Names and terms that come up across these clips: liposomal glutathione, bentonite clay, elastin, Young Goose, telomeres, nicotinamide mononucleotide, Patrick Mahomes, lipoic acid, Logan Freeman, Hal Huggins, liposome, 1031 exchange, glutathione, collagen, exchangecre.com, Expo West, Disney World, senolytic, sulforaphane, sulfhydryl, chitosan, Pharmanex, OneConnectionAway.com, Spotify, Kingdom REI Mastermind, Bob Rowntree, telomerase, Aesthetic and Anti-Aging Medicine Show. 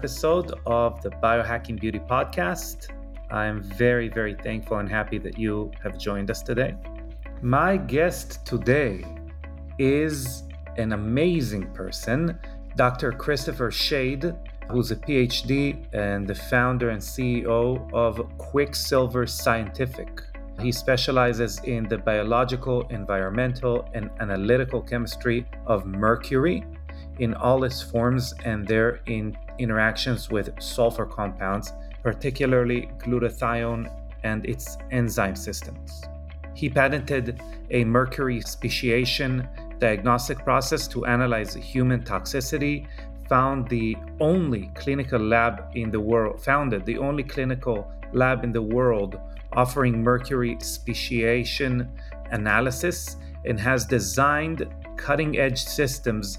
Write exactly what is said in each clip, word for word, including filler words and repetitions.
episode of the Biohacking Beauty Podcast. I'm very, very thankful and happy that you have joined us today. My guest today is an amazing person, Doctor Christopher Shade, who's a P H D and the founder and C E O of Quicksilver Scientific. He specializes in the biological, environmental, and analytical chemistry of mercury in all its forms and their in interactions with sulfur compounds, particularly glutathione and its enzyme systems. He patented a mercury speciation diagnostic process to analyze human toxicity, found the only clinical lab in the world, founded the only clinical lab in the world offering mercury speciation analysis, and has designed cutting-edge systems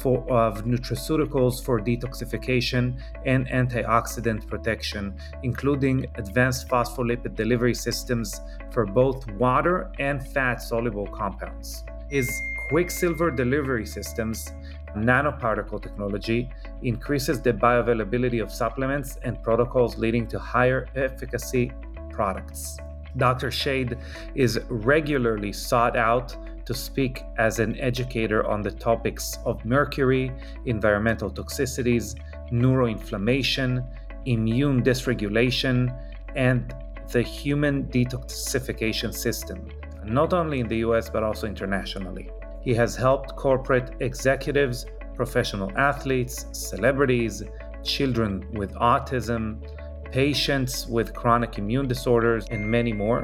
for, of nutraceuticals for detoxification and antioxidant protection, including advanced phospholipid delivery systems for both water and fat-soluble compounds. His Quicksilver Delivery Systems nanoparticle technology increases the bioavailability of supplements and protocols, leading to higher efficacy products. Doctor Shade is regularly sought out to speak as an educator on the topics of mercury, environmental toxicities, neuroinflammation, immune dysregulation, and the human detoxification system, not only in the U S but also internationally. He has helped corporate executives, professional athletes, celebrities, children with autism, patients with chronic immune disorders, and many more.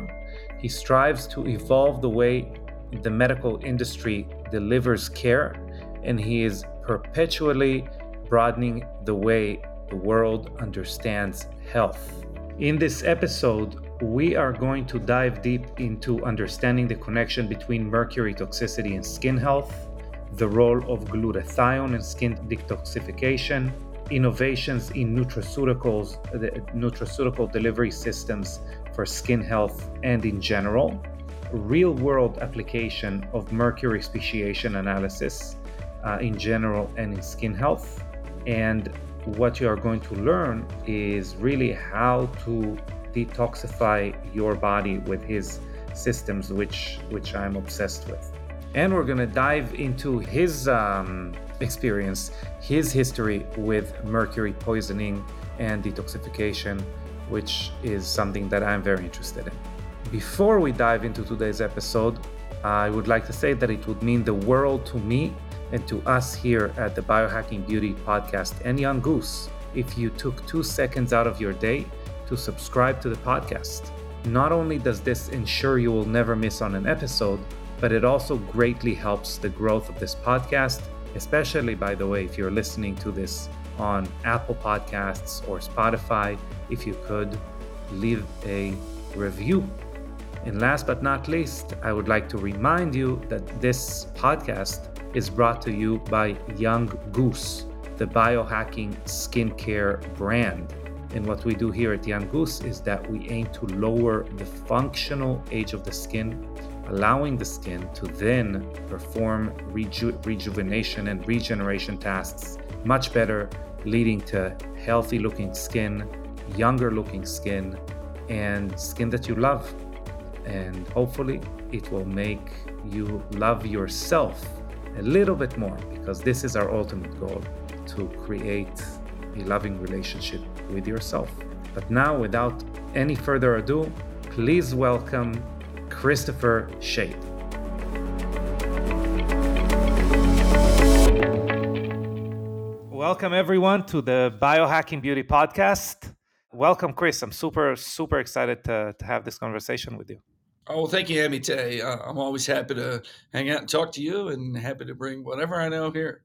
He strives to evolve the way the medical industry delivers care, and he is perpetually broadening the way the world understands health. In this episode, we are going to dive deep into understanding the connection between mercury toxicity and skin health, the role of glutathione and skin detoxification, innovations in nutraceuticals, the nutraceutical delivery systems for skin health and in general, real-world application of mercury speciation analysis uh, in general and in skin health. And what you are going to learn is really how to detoxify your body with his systems, which which I'm obsessed with. And we're going to dive into his um, experience, his history with mercury poisoning and detoxification, which is something that I'm very interested in. Before we dive into today's episode, I would like to say that it would mean the world to me and to us here at the Biohacking Beauty Podcast and Young Goose if you took two seconds out of your day to subscribe to the podcast. Not only does this ensure you will never miss on an episode, but it also greatly helps the growth of this podcast, especially, by the way, if you're listening to this on Apple Podcasts or Spotify, if you could leave a review. And last but not least, I would like to remind you that this podcast is brought to you by Young Goose, the biohacking skincare brand. And what we do here at Young Goose is that we aim to lower the functional age of the skin, allowing the skin to then perform reju- rejuvenation and regeneration tasks much better, leading to healthy looking skin, younger looking skin, and skin that you love. And hopefully it will make you love yourself a little bit more, because this is our ultimate goal, to create a loving relationship with yourself. But now, without any further ado, please welcome Christopher Shade. Welcome everyone to the Biohacking Beauty Podcast. Welcome, Chris. I'm super, super excited to, to have this conversation with you. Oh, thank you, Amite. I'm always happy to hang out and talk to you, and happy to bring whatever I know here.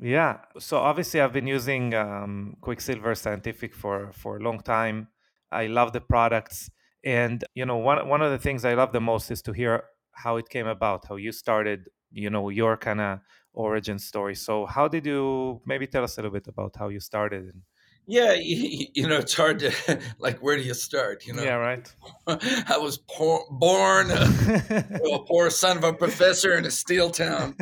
Yeah. So obviously I've been using um, Quicksilver Scientific for, for a long time. I love the products. And, you know, one one of the things I love the most is to hear how it came about, how you started, you know, your kind of origin story. So how did you, maybe tell us a little bit about how you started and Yeah, you, you know, it's hard to, like, where do you start, you know? Yeah, right. I was poor, born a, a poor son of a professor in a steel town,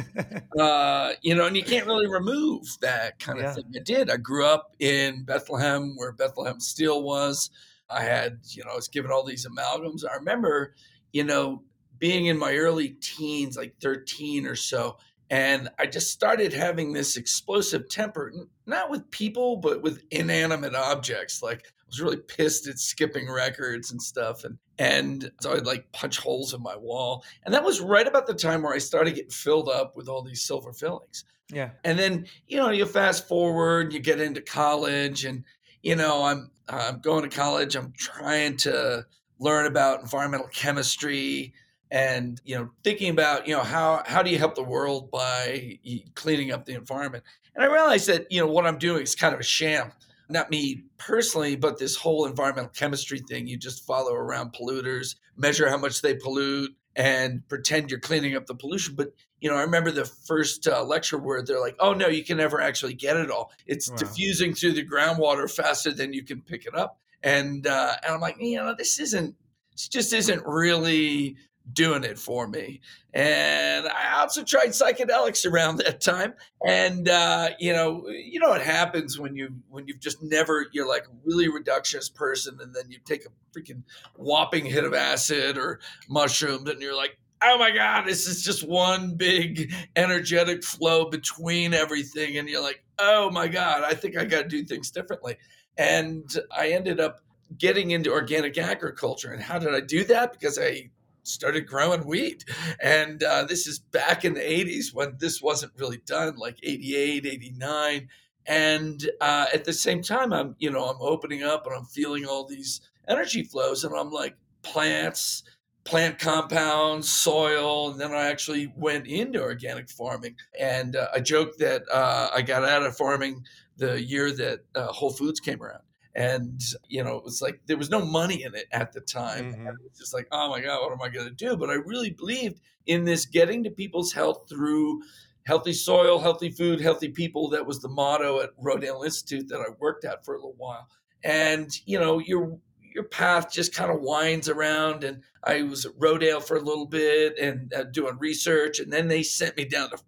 uh, you know, and you can't really remove that kind of yeah. thing. I did. I grew up in Bethlehem, where Bethlehem Steel was. I had, you know, I was given all these amalgams. I remember, you know, being in my early teens, like thirteen or so, and I just started having this explosive temper, not with people, but with inanimate objects. Like, I was really pissed at skipping records and stuff. And, and so I'd like punch holes in my wall. And that was right about the time where I started getting filled up with all these silver fillings. Yeah. And then, you know, you fast forward, you get into college, and, you know, I'm, I'm going to college. I'm trying to learn about environmental chemistry. And, you know, thinking about, you know, how, how do you help the world by cleaning up the environment? And I realized that, you know, what I'm doing is kind of a sham, not me personally, but this whole environmental chemistry thing. You just follow around polluters, measure how much they pollute, and pretend you're cleaning up the pollution. But, you know, I remember the first uh, lecture where they're like, oh, no, you can never actually get it all. It's wow. diffusing through the groundwater faster than you can pick it up. And, uh, and I'm like, you know, this isn't, this just isn't really doing it for me. And I also tried psychedelics around that time. And, uh, you know, you know what happens when you, when you've just never, you're like a really reductionist person. And then you take a freaking whopping hit of acid or mushrooms and you're like, oh my God, this is just one big energetic flow between everything. And you're like, oh my God, I think I got to do things differently. And I ended up getting into organic agriculture. And how did I do that? Because I started growing weed. And uh, this is back in the eighties when this wasn't really done, like eighty-eight, eighty-nine. And uh, at the same time, I'm, you know, I'm opening up and I'm feeling all these energy flows, and I'm like, plants, plant compounds, soil. And then I actually went into organic farming. And uh, I joked that uh, I got out of farming the year that uh, Whole Foods came around. And, you know, it was like there was no money in it at the time. Mm-hmm. It was just like, oh, my God, what am I going to do? But I really believed in this getting to people's health through healthy soil, healthy food, healthy people. That was the motto at Rodale Institute that I worked at for a little while. And, you know, your your path just kind of winds around. And I was at Rodale for a little bit and uh, doing research. And then they sent me down to,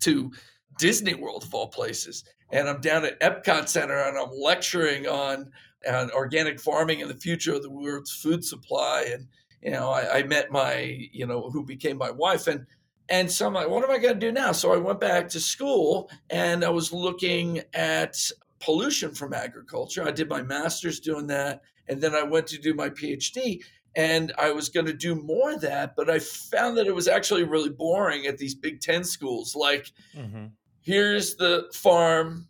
to Disney World, of all places. And I'm down at Epcot Center and I'm lecturing on, on organic farming and the future of the world's food supply. And, you know, I, I met my, you know, who became my wife. And, and so I'm like, what am I going to do now? So I went back to school and I was looking at pollution from agriculture. I did my master's doing that. And then I went to do my PhD. And I was going to do more of that. But I found that it was actually really boring at these Big Ten schools. Like, mm-hmm. Here's the farm,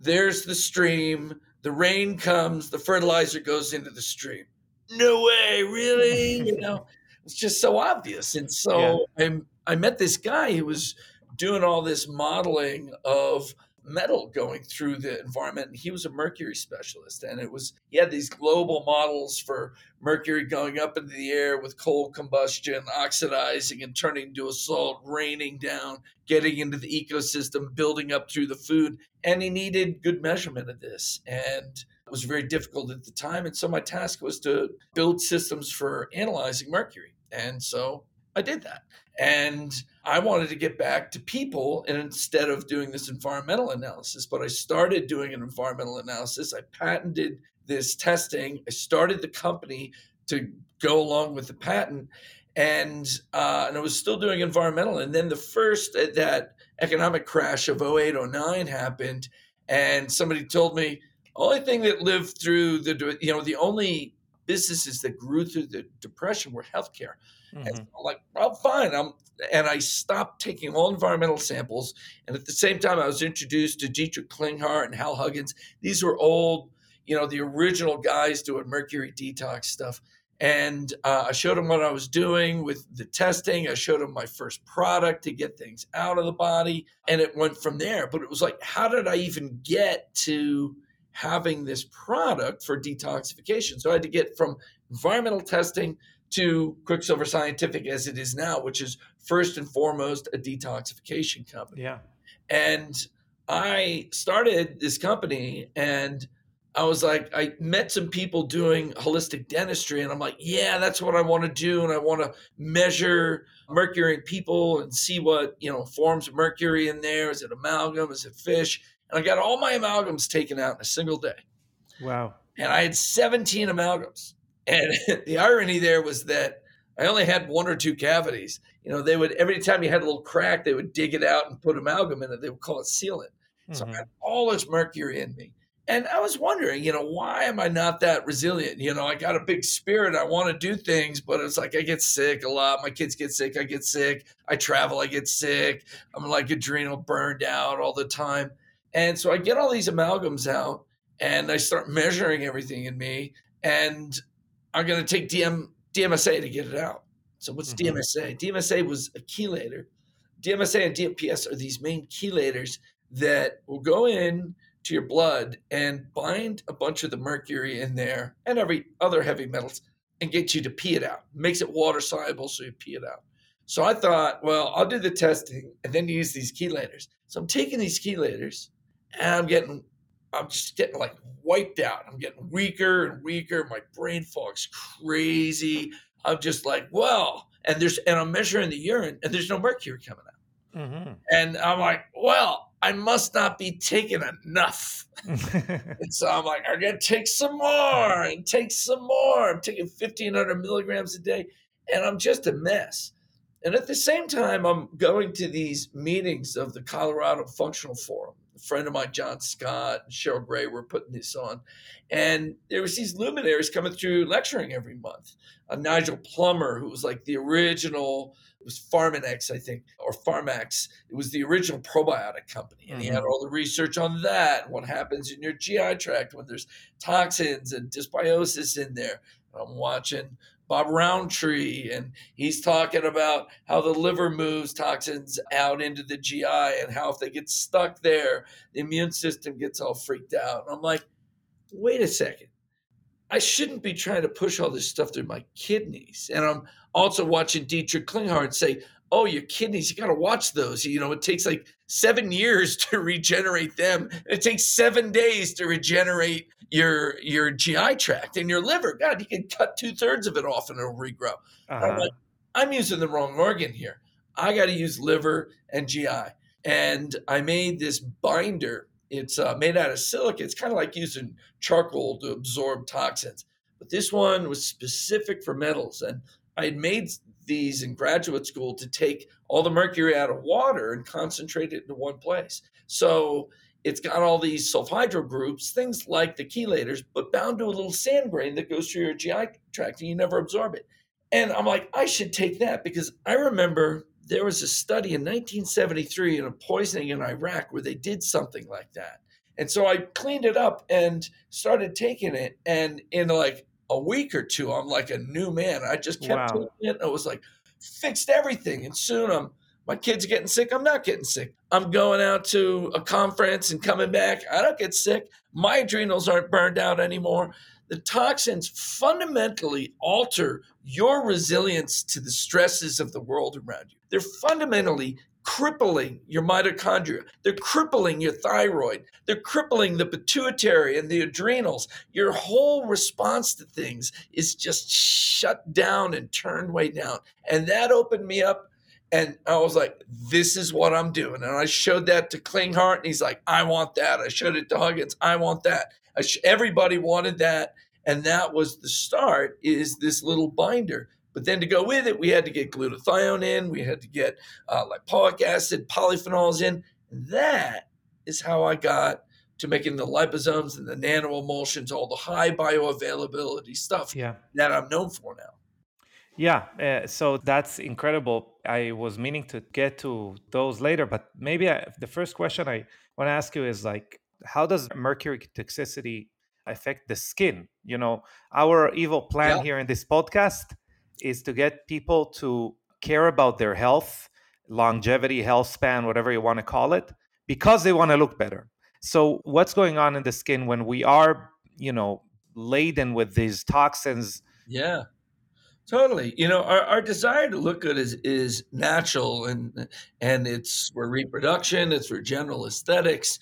there's the stream, the rain comes, the fertilizer goes into the stream. No way, really? You know, it's just so obvious. And so yeah. I I met this guy who was doing all this modeling of metal going through the environment. And he was a mercury specialist. And it was, he had these global models for mercury going up into the air with coal combustion, oxidizing and turning into a salt, raining down, getting into the ecosystem, building up through the food. And he needed good measurement of this. And it was very difficult at the time. And so my task was to build systems for analyzing mercury. And so I did that. And I wanted to get back to people, and instead of doing this environmental analysis, but I started doing an environmental analysis. I patented this testing. I started the company to go along with the patent, and uh, and I was still doing environmental. And then the first, uh, that economic crash of oh eight, oh nine happened, and somebody told me, only thing that lived through the, you know, the only businesses that grew through the depression were healthcare. Mm-hmm. And so I'm like, well, fine. I'm, and I stopped taking all environmental samples. And at the same time, I was introduced to Dietrich Klinghardt and Hal Huggins. These were old, you know, the original guys doing mercury detox stuff. And uh, I showed them what I was doing with the testing. I showed them my first product to get things out of the body. And it went from there. But it was like, how did I even get to having this product for detoxification? So I had to get from environmental testing to Quicksilver Scientific as it is now, which is first and foremost a detoxification company. Yeah. And I started this company, and I was like, I met some people doing holistic dentistry, and I'm like, yeah, that's what I want to do. And I want to measure mercury in people and see what, you know, forms of mercury in there. Is it amalgam? Is it fish? And I got all my amalgams taken out in a single day. Wow. And I had seventeen amalgams. And the irony there was that I only had one or two cavities. You know, they would, every time you had a little crack, they would dig it out and put amalgam in it. They would call it sealant. Mm-hmm. So I had all this mercury in me. And I was wondering, you know, why am I not that resilient? You know, I got a big spirit. I want to do things, but it's like I get sick a lot. My kids get sick. I get sick. I travel. I get sick. I'm like adrenal burned out all the time. And so I get all these amalgams out and I start measuring everything in me. And I'm going to take D M, D M S A to get it out. So what's mm-hmm. D M S A? D M S A was a chelator. D M S A and D M P S are these main chelators that will go in to your blood and bind a bunch of the mercury in there and every other heavy metals and get you to pee it out. Makes it water soluble, so you pee it out. So I thought, well, I'll do the testing and then use these chelators. So I'm taking these chelators and I'm getting, I'm just getting like wiped out. I'm getting weaker and weaker. My brain fog's crazy. I'm just like, well, and there's, and I'm measuring the urine and there's no mercury coming out. Mm-hmm. And I'm like, well, I must not be taking enough. And so I'm like, I'm going to take some more and take some more. I'm taking fifteen hundred milligrams a day and I'm just a mess. And at the same time, I'm going to these meetings of the Colorado Functional Forum. A friend of mine, John Scott and Cheryl Gray, were putting this on. And there was these luminaries coming through lecturing every month. Uh, Nigel Plummer, who was like the original... It was Pharmanex, I think, or Pharmax. It was the original probiotic company. And he had all the research on that and what happens in your G I tract when there's toxins and dysbiosis in there. And I'm watching Bob Rowntree, and he's talking about how the liver moves toxins out into the G I and how if they get stuck there, the immune system gets all freaked out. And I'm like, wait a second. I shouldn't be trying to push all this stuff through my kidneys. And I'm also watching Dietrich Klinghardt say, oh, your kidneys, you got to watch those. You know, it takes like seven years to regenerate them. It takes seven days to regenerate your your G I tract and your liver. God, you can cut two thirds of it off and it'll regrow. Uh-huh. I'm like, I'm using the wrong organ here. I got to use liver and G I. And I made this binder. It's uh, made out of silica. It's kind of like using charcoal to absorb toxins. But this one was specific for metals. And I had made these in graduate school to take all the mercury out of water and concentrate it into one place. So it's got all these sulfhydryl groups, things like the chelators, but bound to a little sand grain that goes through your G I tract and you never absorb it. And I'm like, I should take that because I remember... There was a study in nineteen seventy-three in a poisoning in Iraq where they did something like that. And so I cleaned it up and started taking it. And in like a week or two, I'm like a new man. I just kept wow. taking it. I was like, fixed everything. And soon I'm, my kid's getting sick. I'm not getting sick. I'm going out to a conference and coming back. I don't get sick. My adrenals aren't burned out anymore. The toxins fundamentally alter your resilience to the stresses of the world around you. They're fundamentally crippling your mitochondria. They're crippling your thyroid. They're crippling the pituitary and the adrenals. Your whole response to things is just shut down and turned way down. And that opened me up. And I was like, this is what I'm doing. And I showed that to Klinghardt, and he's like, I want that. I showed it to Huggins. I want that. I sh- everybody wanted that. And that was the start, is this little binder. But then to go with it, we had to get glutathione in. We had to get uh, lipoic acid, polyphenols in. And that is how I got to making the liposomes and the nanoemulsions, all the high bioavailability stuff yeah. that I'm known for now. Yeah, uh, so that's incredible. I was meaning to get to those later, but maybe I, the first question I want to ask you is like, how does mercury toxicity affect the skin? You know, our evil plan yeah. here in this podcast is to get people to care about their health, longevity, health span, whatever you want to call it, because they want to look better. So what's going on in the skin when we are, you know, laden with these toxins? Yeah. Totally. You know, our, our desire to look good is, is natural, and and it's for reproduction, it's for general aesthetics.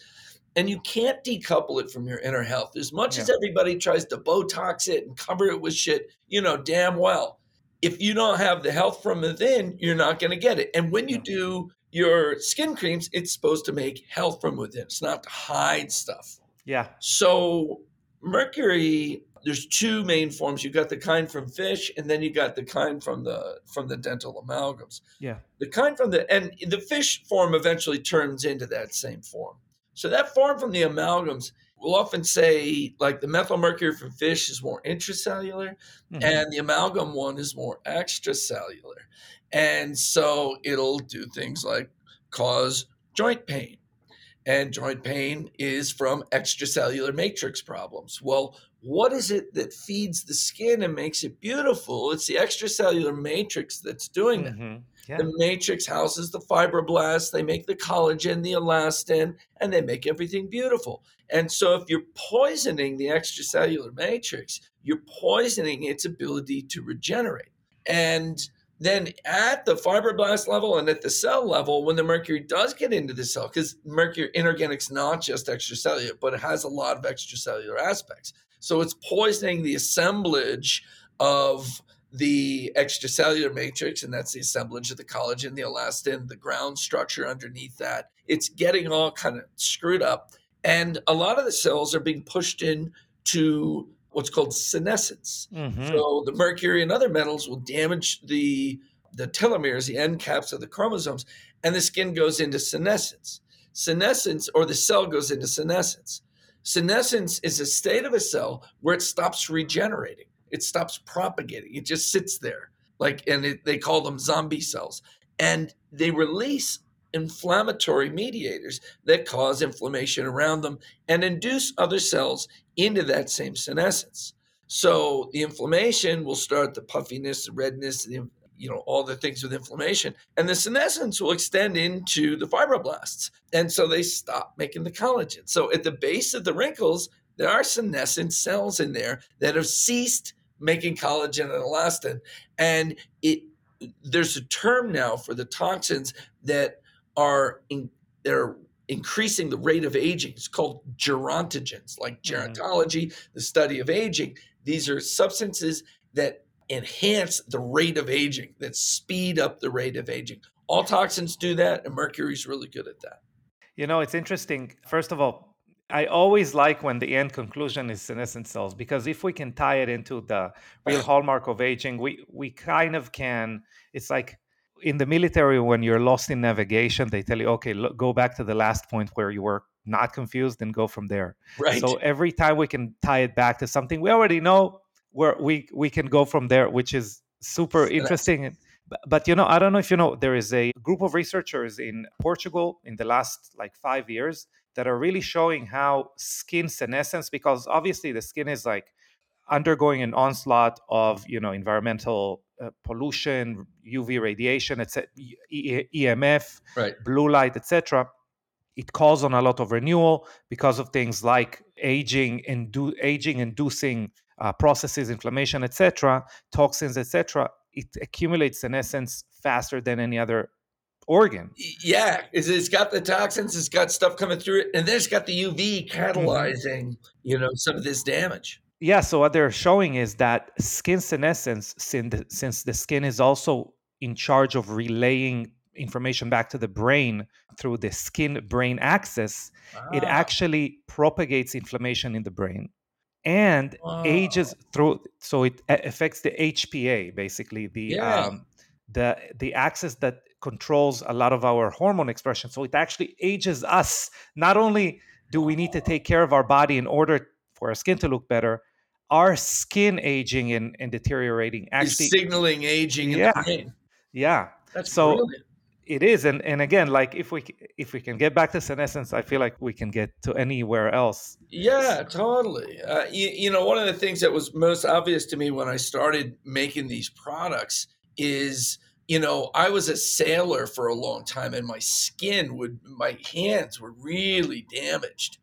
And you can't decouple it from your inner health. As much yeah. as everybody tries to Botox it and cover it with shit, you know damn well, if you don't have the health from within, you're not going to get it. And when you yeah. do your skin creams, it's supposed to make health from within. It's not to hide stuff. Yeah. So mercury, there's two main forms. You got the kind from fish, and then you got the kind from the from the dental amalgams. Yeah. The kind from the, and the fish form eventually turns into that same form. So that form from the amalgams, we'll often say like the methylmercury from fish is more intracellular, mm-hmm. and the amalgam one is more extracellular. And so it'll do things like cause joint pain. And joint pain is from extracellular matrix problems. Well, what is it that feeds the skin and makes it beautiful? It's the extracellular matrix that's doing that. Mm-hmm. Yeah. The matrix houses the fibroblasts. They make the collagen, the elastin, and they make everything beautiful. And so if you're poisoning the extracellular matrix, you're poisoning its ability to regenerate. And then at the fibroblast level and at the cell level, when the mercury does get into the cell, because mercury inorganic's not just extracellular, but it has a lot of extracellular aspects. So it's poisoning the assemblage of the extracellular matrix, and that's the assemblage of the collagen, the elastin, the ground structure underneath that. It's getting all kind of screwed up. And a lot of the cells are being pushed into what's called senescence. Mm-hmm. So the mercury and other metals will damage the, the telomeres, the end caps of the chromosomes, and the skin goes into senescence. Senescence, or the cell goes into senescence. Senescence is a state of a cell where it stops regenerating. It stops propagating. It just sits there. Like, and it, they call them zombie cells. And they release inflammatory mediators that cause inflammation around them and induce other cells into that same senescence. So the inflammation will start the puffiness, the redness, the, you know, all the things with inflammation. And the senescence will extend into the fibroblasts. And so they stop making the collagen. So at the base of the wrinkles, there are senescent cells in there that have ceased making collagen and elastin. And it there's a term now for the toxins that are in, they're increasing the rate of aging. It's called gerontogens, like gerontology, mm-hmm. the study of aging. These are substances that enhance the rate of aging, that speed up the rate of aging. All toxins do that, and mercury's really good at that. You know, it's interesting. First of all, I always like when the end conclusion is senescent cells, because if we can tie it into the real hallmark of aging, we, we kind of can. It's like in the military, when you're lost in navigation, they tell you, okay, look, go back to the last point where you were not confused and go from there. Right. So every time we can tie it back to something we already know, where we, we can go from there, which is super interesting. But, but, you know, I don't know if you know, there is a group of researchers in Portugal in the last like five years that are really showing how skin senescence, because obviously the skin is like undergoing an onslaught of, you know, environmental uh, pollution, U V radiation, et cetera, E M F, right. blue light, et cetera. It calls on a lot of renewal because of things like aging and indu- aging inducing uh, processes, inflammation, et cetera, toxins, et cetera. It accumulates senescence faster than any other organ. Yeah, it's, it's got the toxins, it's got stuff coming through it, and then it's got the U V catalyzing, you know, some of this damage. Yeah, so what they're showing is that skin senescence, since the skin is also in charge of relaying information back to the brain through the skin-brain axis, ah. it actually propagates inflammation in the brain. And wow. ages through, so it affects the H P A, basically, the yeah. um, the the axis that controls a lot of our hormone expression. So it actually ages us. Not only do we need to take care of our body in order for our skin to look better, our skin aging and, and deteriorating actually it's signaling aging in yeah. the brain. Yeah. That's so brilliant. It is. And and again, like if we if we can get back to senescence, I feel like we can get to anywhere else. Yeah, totally. Uh, you, you know, one of the things that was most obvious to me when I started making these products is, you know, I was a sailor for a long time, and my skin would, my hands were really damaged,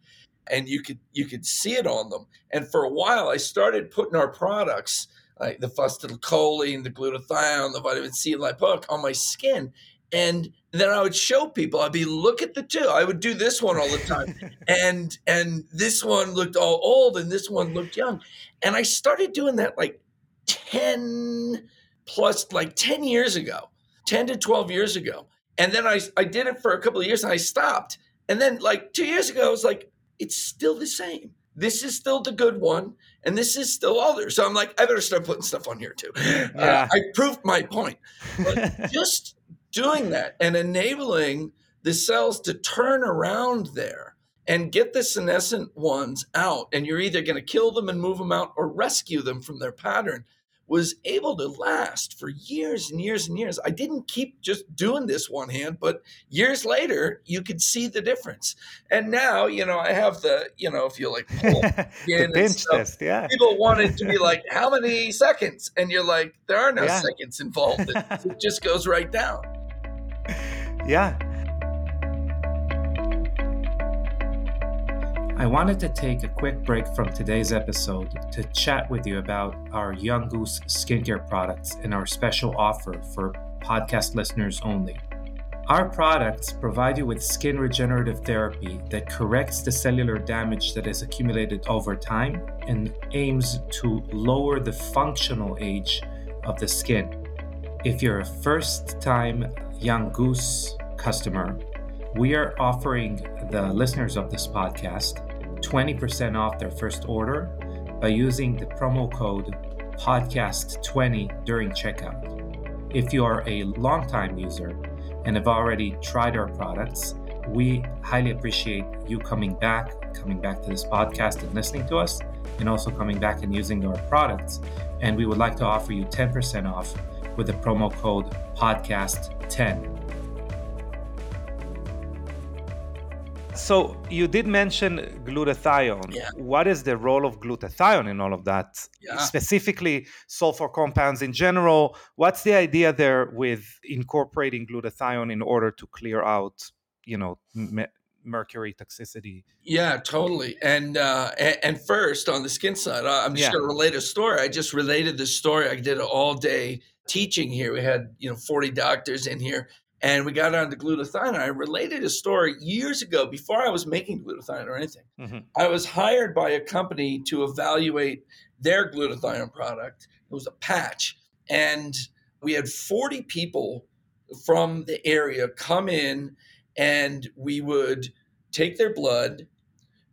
and you could you could see it on them. And for a while, I started putting our products, like the phosphatidylcholine, the glutathione, the vitamin C, lipoic, on my skin, And then I would show people, I'd be, look at the two. I would do this one all the time. and and this one looked all old and this one looked young. And I started doing that like ten plus, like ten years ago, ten to twelve years ago. And then I, I did it for a couple of years and I stopped. And then like two years ago, I was like, it's still the same. This is still the good one. And this is still older. So I'm like, I better start putting stuff on here too. Uh, uh, I proved my point. But just doing that and enabling the cells to turn around there and get the senescent ones out. And you're either going to kill them and move them out or rescue them from their pattern was able to last for years and years and years. I didn't keep just doing this one hand, but years later, you could see the difference. And now, you know, I have the, you know, if you like pull in and stuff, test, yeah. People want it to be like, how many seconds? And you're like, there are no yeah. seconds involved. It just goes right down. Yeah. I wanted to take a quick break from today's episode to chat with you about our Young Goose skincare products and our special offer for podcast listeners only. Our products provide you with skin regenerative therapy that corrects the cellular damage that is accumulated over time and aims to lower the functional age of the skin. If you're a first-time Young Goose customer, we are offering the listeners of this podcast twenty percent off their first order by using the promo code podcast twenty during checkout. If you are a longtime user and have already tried our products, we highly appreciate you coming back, coming back to this podcast and listening to us, and also coming back and using our products. And we would like to offer you ten percent off with the promo code podcast ten. So you did mention glutathione. Yeah. What is the role of glutathione in all of that? Yeah. Specifically, sulfur compounds in general. What's the idea there with incorporating glutathione in order to clear out, you know, me- mercury toxicity? Yeah, totally. And uh, and first on the skin side, I'm just yeah. going to relate a story. I just related this story. I did an all day teaching here. We had, you know, forty doctors in here. And we got onto glutathione. I related a story years ago before I was making glutathione or anything. Mm-hmm. I was hired by a company to evaluate their glutathione product. It was a patch. And we had forty people from the area come in, and we would take their blood,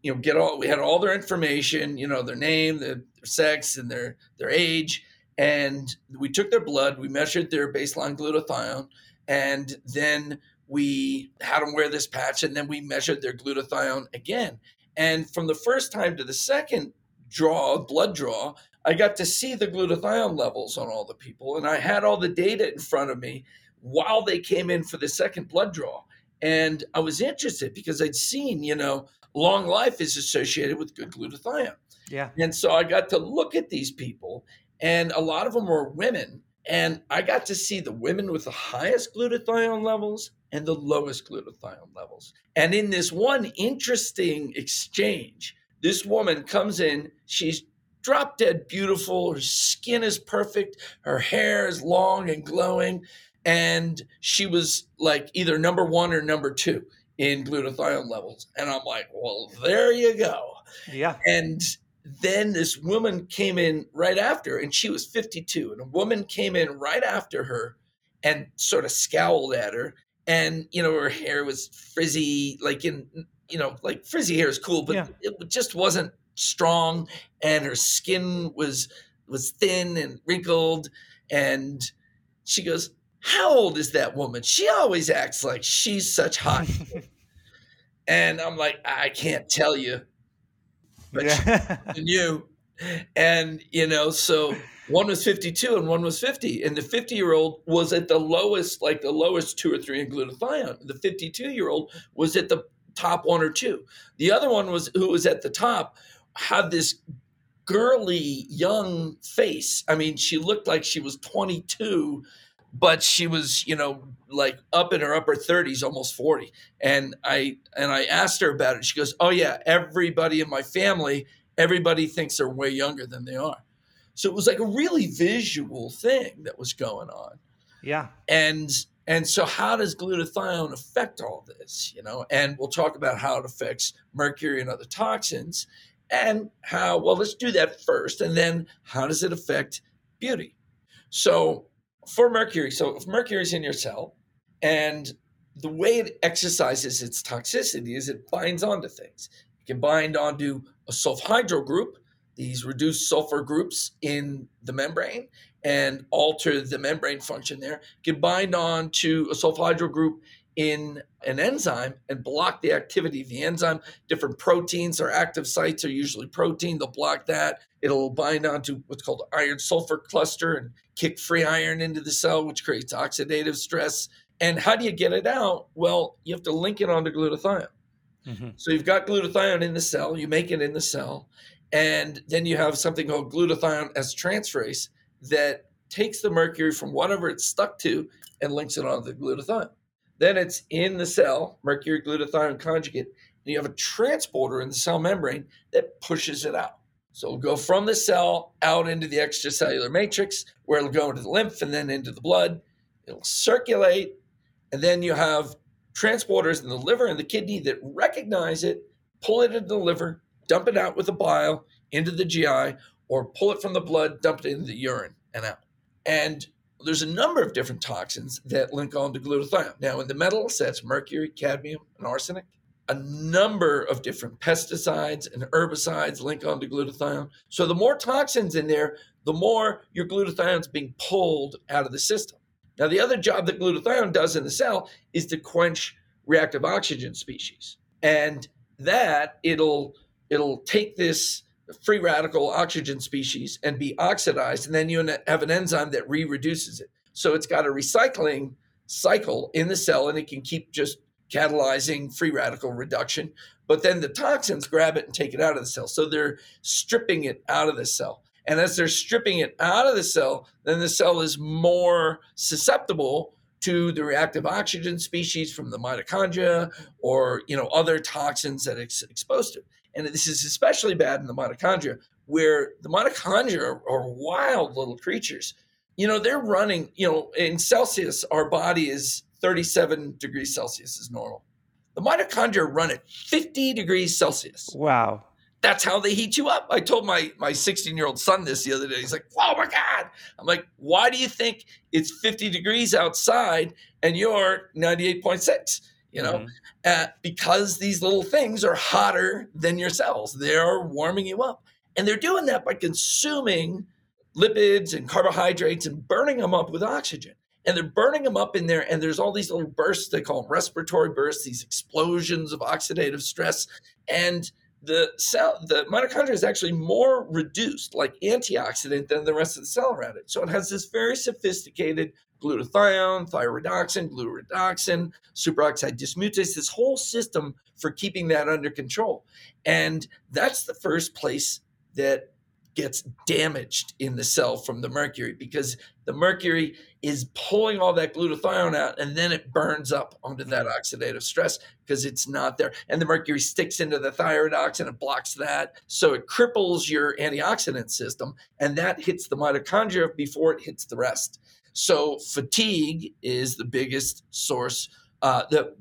you know, get all, we had all their information, you know, their name, their, their sex, and their, their age. And we took their blood, we measured their baseline glutathione. And then we had them wear this patch, and then we measured their glutathione again. And from the first time to the second draw, blood draw, I got to see the glutathione levels on all the people. And I had all the data in front of me while they came in for the second blood draw. And I was interested because I'd seen, you know, long life is associated with good glutathione. Yeah. And so I got to look at these people, and a lot of them were women. And I got to see the women with the highest glutathione levels and the lowest glutathione levels. And in this one interesting exchange, this woman comes in, she's drop dead beautiful, her skin is perfect, her hair is long and glowing, and she was like either number one or number two in glutathione levels. And I'm like, well, there you go. Yeah. And then this woman came in right after, and she was fifty-two, and a woman came in right after her and sort of scowled at her. And, you know, her hair was frizzy, like in, you know, like frizzy hair is cool, but yeah. it just wasn't strong. And her skin was, was thin and wrinkled. And she goes, how old is that woman? She always acts like she's such hot. And I'm like, I can't tell you. But yeah. she knew. And, you know, so one was fifty-two and one was fifty. And the fifty-year-old was at the lowest, like the lowest two or three in glutathione. The fifty-two-year-old was at the top one or two. The other one was who was at the top had this girly young face. I mean, she looked like she was twenty-two, but she was, you know, like up in her upper thirties, almost forty. And I and I asked her about it. She goes, oh, yeah, everybody in my family, everybody thinks they're way younger than they are. So it was like a really visual thing that was going on. Yeah. And And so how does glutathione affect all this? You know, and we'll talk about how it affects mercury and other toxins and how, well, let's do that first. And then how does it affect beauty? So for mercury, so if mercury is in your cell and the way it exercises its toxicity is it binds onto things. It can bind onto a sulfhydryl group, these reduced sulfur groups in the membrane, and alter the membrane function there. It can bind on to a sulfhydryl group in an enzyme and block the activity of the enzyme. Different proteins or active sites are usually protein. They'll block that. It'll bind onto what's called an iron sulfur cluster and kick free iron into the cell, which creates oxidative stress. And how do you get it out? Well, you have to link it onto glutathione. Mm-hmm. So you've got glutathione in the cell, you make it in the cell, and then you have something called glutathione S-transferase that takes the mercury from whatever it's stuck to and links it onto the glutathione. Then it's in the cell, mercury glutathione conjugate, and you have a transporter in the cell membrane that pushes it out. So it'll go from the cell out into the extracellular matrix, where it'll go into the lymph and then into the blood. It'll circulate, and then you have transporters in the liver and the kidney that recognize it, pull it into the liver, dump it out with the bile into the G I, or pull it from the blood, dump it into the urine and out. And there's a number of different toxins that link on to glutathione. Now, in the metals, that's mercury, cadmium, and arsenic. A number of different pesticides and herbicides link on to glutathione. So the more toxins in there, the more your glutathione's being pulled out of the system. Now, the other job that glutathione does in the cell is to quench reactive oxygen species. And that it'll it'll take this free radical oxygen species and be oxidized, and then you have an enzyme that re-reduces it. So it's got a recycling cycle in the cell, and it can keep just catalyzing free radical reduction. But then the toxins grab it and take it out of the cell. So they're stripping it out of the cell. And as they're stripping it out of the cell, then the cell is more susceptible to the reactive oxygen species from the mitochondria or, you know, other toxins that it's exposed to. And this is especially bad in the mitochondria, where the mitochondria are, are wild little creatures. You know, they're running, you know, in Celsius, our body is thirty-seven degrees Celsius is normal. The mitochondria run at fifty degrees Celsius. Wow. That's how they heat you up. I told my my sixteen-year-old son this the other day. He's like, oh, my God. I'm like, why do you think it's fifty degrees outside and you're ninety-eight point six? You know, mm-hmm. uh, because these little things are hotter than your cells. They're warming you up. And they're doing that by consuming lipids and carbohydrates and burning them up with oxygen. And they're burning them up in there. And there's all these little bursts. They call them respiratory bursts, these explosions of oxidative stress. And the cell, the mitochondria is actually more reduced, like antioxidant, than the rest of the cell around it. So it has this very sophisticated glutathione, thyroidoxin, glutaredoxin, superoxide dismutase, this whole system for keeping that under control. And that's the first place that gets damaged in the cell from the mercury, because the mercury is pulling all that glutathione out, and then it burns up onto that oxidative stress because it's not there. And the mercury sticks into the thyroidoxin and blocks that. So it cripples your antioxidant system, and that hits the mitochondria before it hits the rest. So fatigue is the biggest source. Uh, the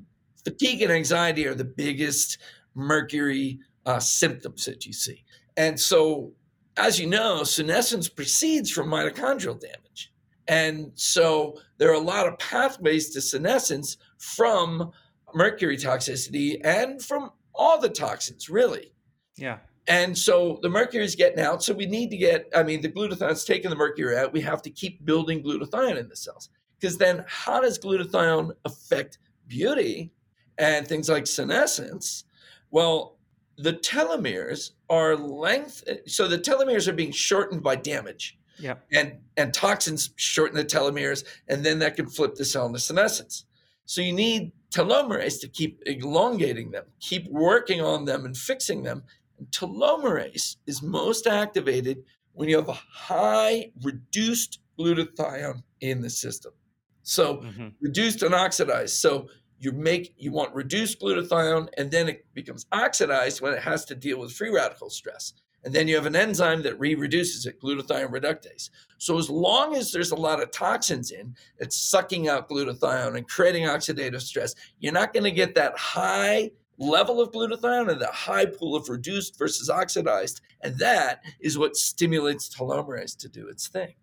fatigue and anxiety are the biggest mercury uh, symptoms that you see. And so, as you know, senescence proceeds from mitochondrial damage. And so there are a lot of pathways to senescence from mercury toxicity and from all the toxins, really. Yeah. And so the mercury is getting out. So we need to get, I mean, the glutathione's taking the mercury out. We have to keep building glutathione in the cells. Because then how does glutathione affect beauty and things like senescence? Well, the telomeres are length. So the telomeres are being shortened by damage. Yeah. And, and toxins shorten the telomeres, and then that can flip the cell into senescence. So you need telomerase to keep elongating them, keep working on them and fixing them. And telomerase is most activated when you have a high reduced glutathione in the system. So mm-hmm. reduced and oxidized. So You make you want reduced glutathione, and then it becomes oxidized when it has to deal with free radical stress. And then you have an enzyme that re-reduces it, glutathione reductase. So as long as there's a lot of toxins in, it's sucking out glutathione and creating oxidative stress. You're not going to get that high level of glutathione and that high pool of reduced versus oxidized. And that is what stimulates telomerase to do its thing.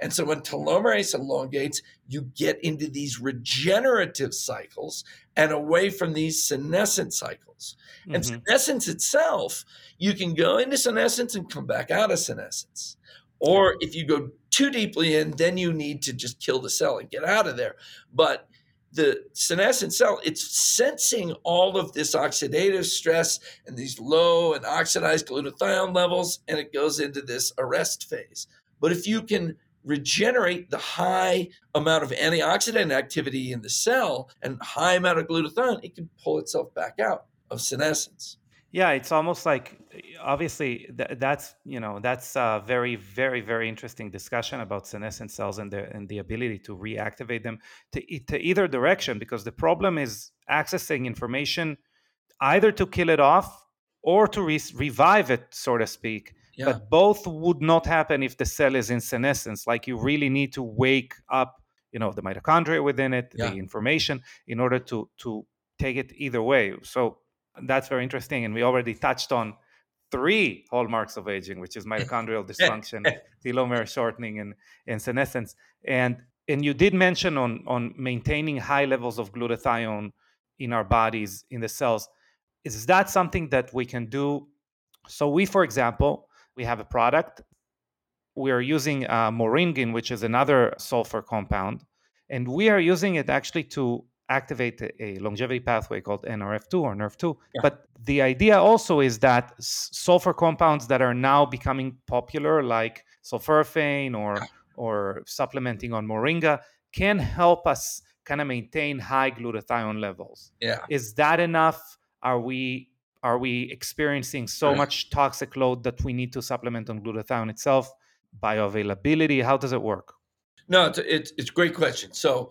And so when telomerase elongates, you get into these regenerative cycles and away from these senescent cycles. Mm-hmm. And senescence itself, you can go into senescence and come back out of senescence. Or if you go too deeply in, then you need to just kill the cell and get out of there. But the senescent cell, it's sensing all of this oxidative stress and these low and oxidized glutathione levels, and it goes into this arrest phase. But if you can regenerate the high amount of antioxidant activity in the cell and high amount of glutathione, it can pull itself back out of senescence. Yeah, it's almost like, obviously, th- that's, you know, that's a very, very, very interesting discussion about senescent cells and the, and the ability to reactivate them to, to either direction, because the problem is accessing information either to kill it off or to re- revive it, so to speak. Yeah. But both would not happen if the cell is in senescence. Like you really need to wake up, you know, the mitochondria within it, yeah. the information, in order to to take it either way. So that's very interesting. And we already touched on three hallmarks of aging, which is mitochondrial dysfunction, telomere shortening, and, and senescence. And and you did mention on on maintaining high levels of glutathione in our bodies, in the cells. Is that something that we can do? So we, for example, we have a product. We are using uh, moringin, which is another sulfur compound, and we are using it actually to activate a longevity pathway called N R F two or N R F two. Yeah. But the idea also is that sulfur compounds that are now becoming popular, like sulforaphane or yeah. or supplementing on moringa, can help us kind of maintain high glutathione levels. Yeah, is that enough? Are we Are we experiencing so much toxic load that we need to supplement on glutathione itself? Bioavailability, how does it work? No, it's it's, it's a great question. So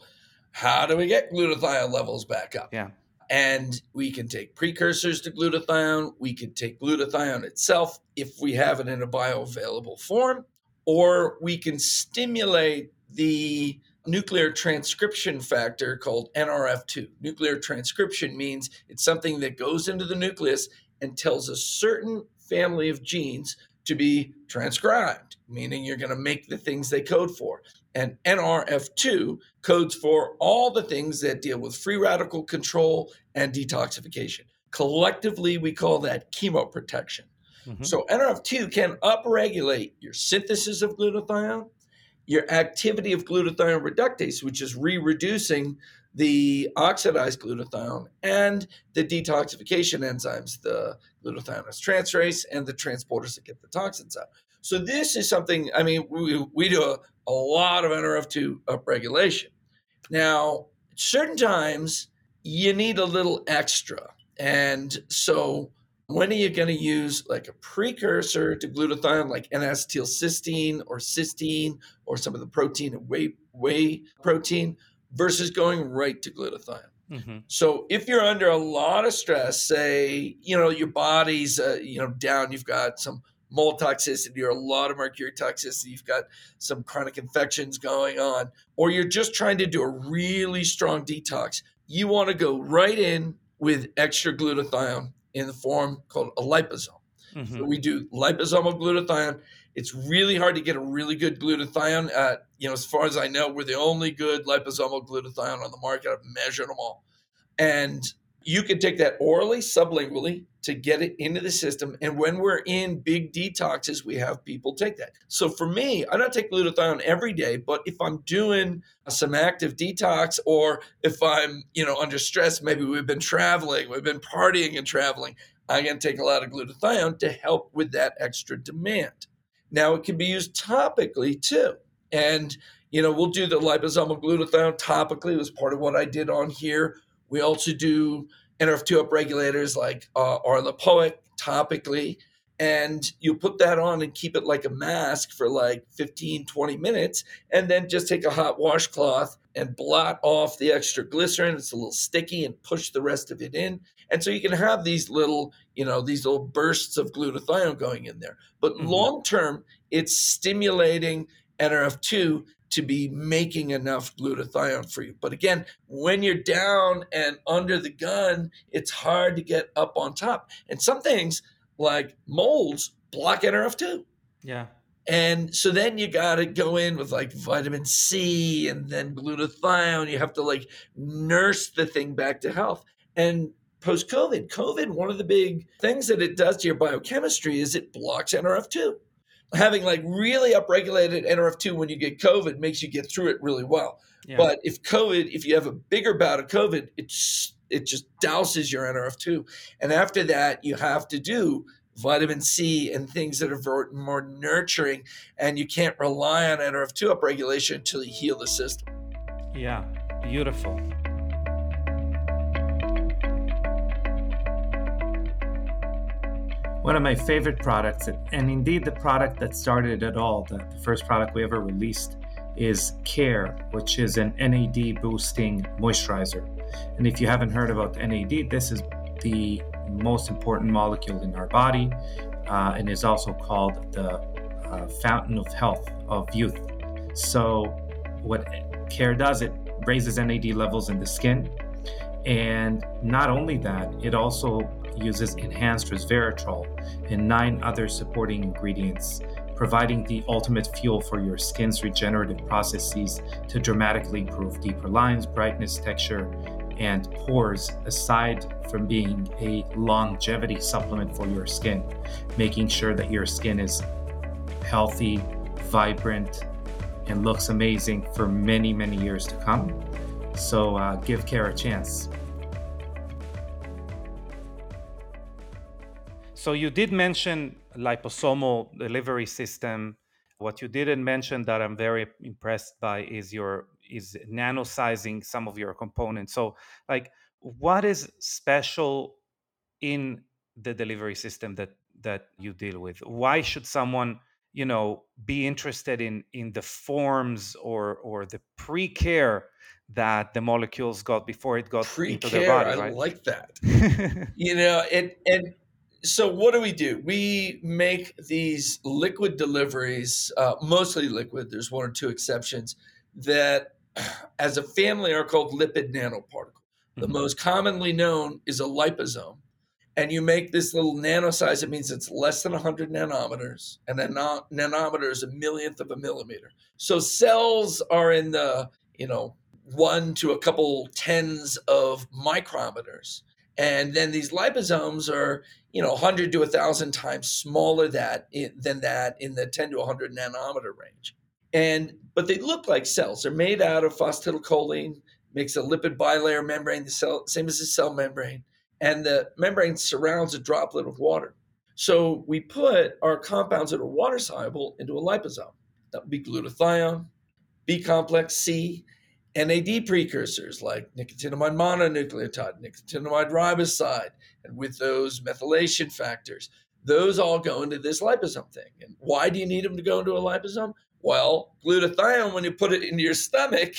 how do we get glutathione levels back up? Yeah. And we can take precursors to glutathione. We can take glutathione itself if we have it in a bioavailable form, or we can stimulate the nuclear transcription factor called N R F two. Nuclear transcription means it's something that goes into the nucleus and tells a certain family of genes to be transcribed, meaning you're going to make the things they code for. And N R F two codes for all the things that deal with free radical control and detoxification. Collectively, we call that chemoprotection. Mm-hmm. So N R F two can upregulate your synthesis of glutathione, your activity of glutathione reductase, which is re-reducing the oxidized glutathione, and the detoxification enzymes, the glutathionase transferase and the transporters that get the toxins out. So this is something, I mean, we, we do a, a lot of N R F two upregulation. Now, certain times you need a little extra. And so when are you going to use like a precursor to glutathione, like N acetylcysteine or cysteine or some of the protein and whey, whey protein, versus going right to glutathione? Mm-hmm. So if you're under a lot of stress, say, you know, your body's, uh, you know, down, you've got some mold toxicity or a lot of mercury toxicity, you've got some chronic infections going on, or you're just trying to do a really strong detox, you want to go right in with extra glutathione in the form called a liposome. Mm-hmm. So we do liposomal glutathione. It's really hard to get a really good glutathione. Uh, you know, as far as I know, we're the only good liposomal glutathione on the market. I've measured them all. And you can take that orally, sublingually, to get it into the system. And when we're in big detoxes, we have people take that. So for me, I don't take glutathione every day, but if I'm doing some active detox, or if I'm, you know, under stress, maybe we've been traveling, we've been partying and traveling, I'm going to take a lot of glutathione to help with that extra demand. Now, it can be used topically too. And, you know, we'll do the liposomal glutathione topically. It was part of what I did on here. We also do N R F two upregulators like uh, our lipoic topically, And you put that on and keep it like a mask for like fifteen, twenty minutes, and then just take a hot washcloth and blot off the extra glycerin. It's a little sticky, and push the rest of it in. And so you can have these little, you know, these little bursts of glutathione going in there. But mm-hmm. long-term, it's stimulating N R F two to be making enough glutathione for you. But again, when you're down and under the gun, it's hard to get up on top. And some things, like molds, block N R F two. Yeah. And so then you got to go in with like vitamin C and then glutathione. You have to like nurse the thing back to health. And post-COVID, COVID, one of the big things that it does to your biochemistry is it blocks N R F two. Having like really upregulated N R F two when you get COVID makes you get through it really well. Yeah. But if COVID, if you have a bigger bout of COVID, it's it just douses your N R F two. And after that, you have to do vitamin C and things that are more nurturing, and you can't rely on N R F two upregulation until you heal the system. Yeah, beautiful. One of my favorite products, and indeed the product that started it all, the first product we ever released, is Care, which is an N A D boosting moisturizer. And if you haven't heard about N A D, this is the most important molecule in our body, uh, and is also called the uh, fountain of health of youth. So what Care does, it raises N A D levels in the skin. And not only that, it also uses enhanced resveratrol and nine other supporting ingredients, providing the ultimate fuel for your skin's regenerative processes to dramatically improve deeper lines, brightness, texture, and pores, aside from being a longevity supplement for your skin, making sure that your skin is healthy, vibrant, and looks amazing for many, many years to come. So uh, give Care a chance. So you did mention liposomal delivery system. What you didn't mention that I'm very impressed by is your is nanosizing some of your components. So like, what is special in the delivery system that that you deal with? Why should someone, you know, be interested in in the forms or or the pre-care that the molecules got before it got pre-care, into the body? Right? I like that. You know, it and so what do we do? We make these liquid deliveries, uh, mostly liquid. There's one or two exceptions that as a family are called lipid nanoparticles. The mm-hmm. most commonly known is a liposome. And you make this little nano size. It means it's less than one hundred nanometers. And a nan- nanometer is a millionth of a millimeter. So cells are in the, you know, one to a couple tens of micrometers. And then these liposomes are, you know, one hundred to one thousand times smaller that in, than that in the ten to one hundred nanometer range. And but they look like cells. They're made out of phosphatidylcholine, makes a lipid bilayer membrane, the cell, same as the cell membrane. And the membrane surrounds a droplet of water. So we put our compounds that are water soluble into a liposome. That would be glutathione, B complex C, N A D precursors like nicotinamide mononucleotide, nicotinamide riboside, and with those methylation factors. Those all go into this liposome thing. And why do you need them to go into a liposome? Well, glutathione, when you put it into your stomach,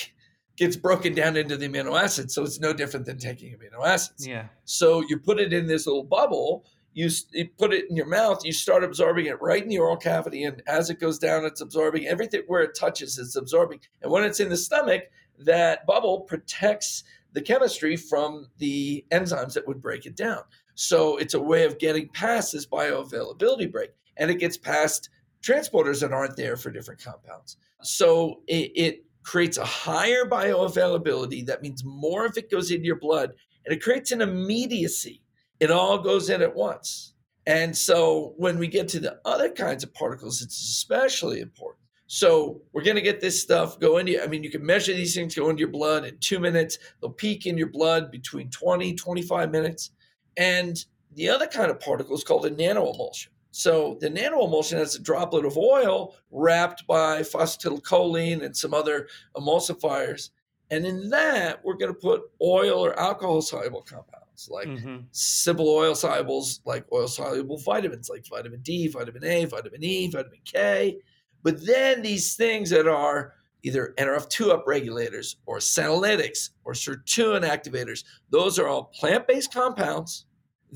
gets broken down into the amino acids. So it's no different than taking amino acids. Yeah. So you put it in this little bubble, you, you put it in your mouth, you start absorbing it right in the oral cavity. And as it goes down, it's absorbing everything where it touches, it's absorbing. And when it's in the stomach, that bubble protects the chemistry from the enzymes that would break it down. So it's a way of getting past this bioavailability break, and it gets past transporters that aren't there for different compounds. So it, it creates a higher bioavailability. That means more of it goes into your blood, and it creates an immediacy. It all goes in at once. And so when we get to the other kinds of particles, it's especially important. So we're going to get this stuff go into, I mean, you can measure these things, go into your blood in two minutes. They'll peak in your blood between twenty, twenty-five minutes. And the other kind of particle is called a nanoemulsion. So the nanoemulsion has a droplet of oil wrapped by phosphatidylcholine and some other emulsifiers. And in that, we're going to put oil or alcohol-soluble compounds. vitamins, like mm-hmm. simple oil solubles, like oil soluble vitamins, like vitamin D, vitamin A, vitamin E, vitamin K. But then these things that are either N R F two upregulators or senolytics or sirtuin activators, those are all plant-based compounds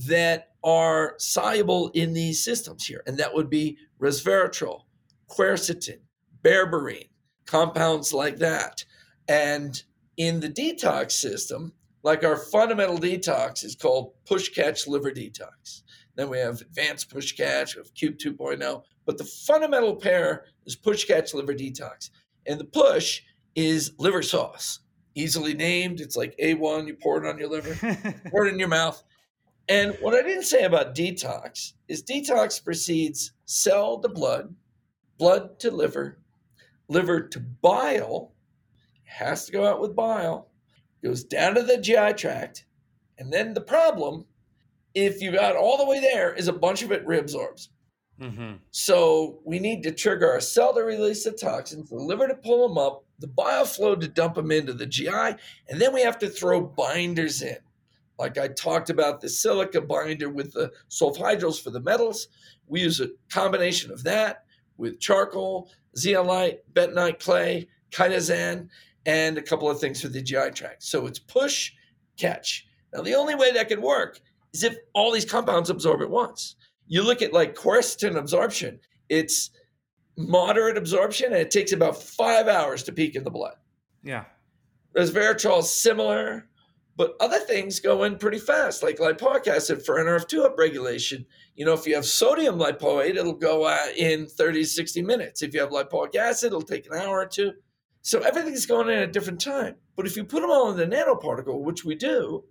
that are soluble in these systems here. And that would be resveratrol, quercetin, berberine, compounds like that. And in the detox system, like our fundamental detox is called push-catch liver detox. Then we have advanced push-catch, we have Cube two point oh. But the fundamental pair is push-catch liver detox. And the push is liver sauce. Easily named. It's like A one, you pour it on your liver, pour it in your mouth. And what I didn't say about detox is detox precedes cell to blood, blood to liver, liver to bile, has to go out with bile, goes down to the G I tract. And then the problem, if you got all the way there, is a bunch of it reabsorbs. Mm-hmm. So we need to trigger our cell to release the toxins, the liver to pull them up, the bile flow to dump them into the G I, and then we have to throw binders in. Like I talked about the silica binder with the sulfhydryls for the metals. We use a combination of that with charcoal, zeolite, bentonite clay, chitosan, and a couple of things for the G I tract. So it's push, catch. Now, the only way that could work is if all these compounds absorb at once. You look at like quercetin absorption, it's moderate absorption, and it takes about five hours to peak in the blood. Yeah. Resveratrol is similar, but other things go in pretty fast, like lipoic acid for N R F two upregulation. You know, if you have sodium lipoate, it'll go uh, in thirty to sixty minutes. If you have lipoic acid, it'll take an hour or two. So everything's going in at a different time. But if you put them all in the nanoparticle, which we do,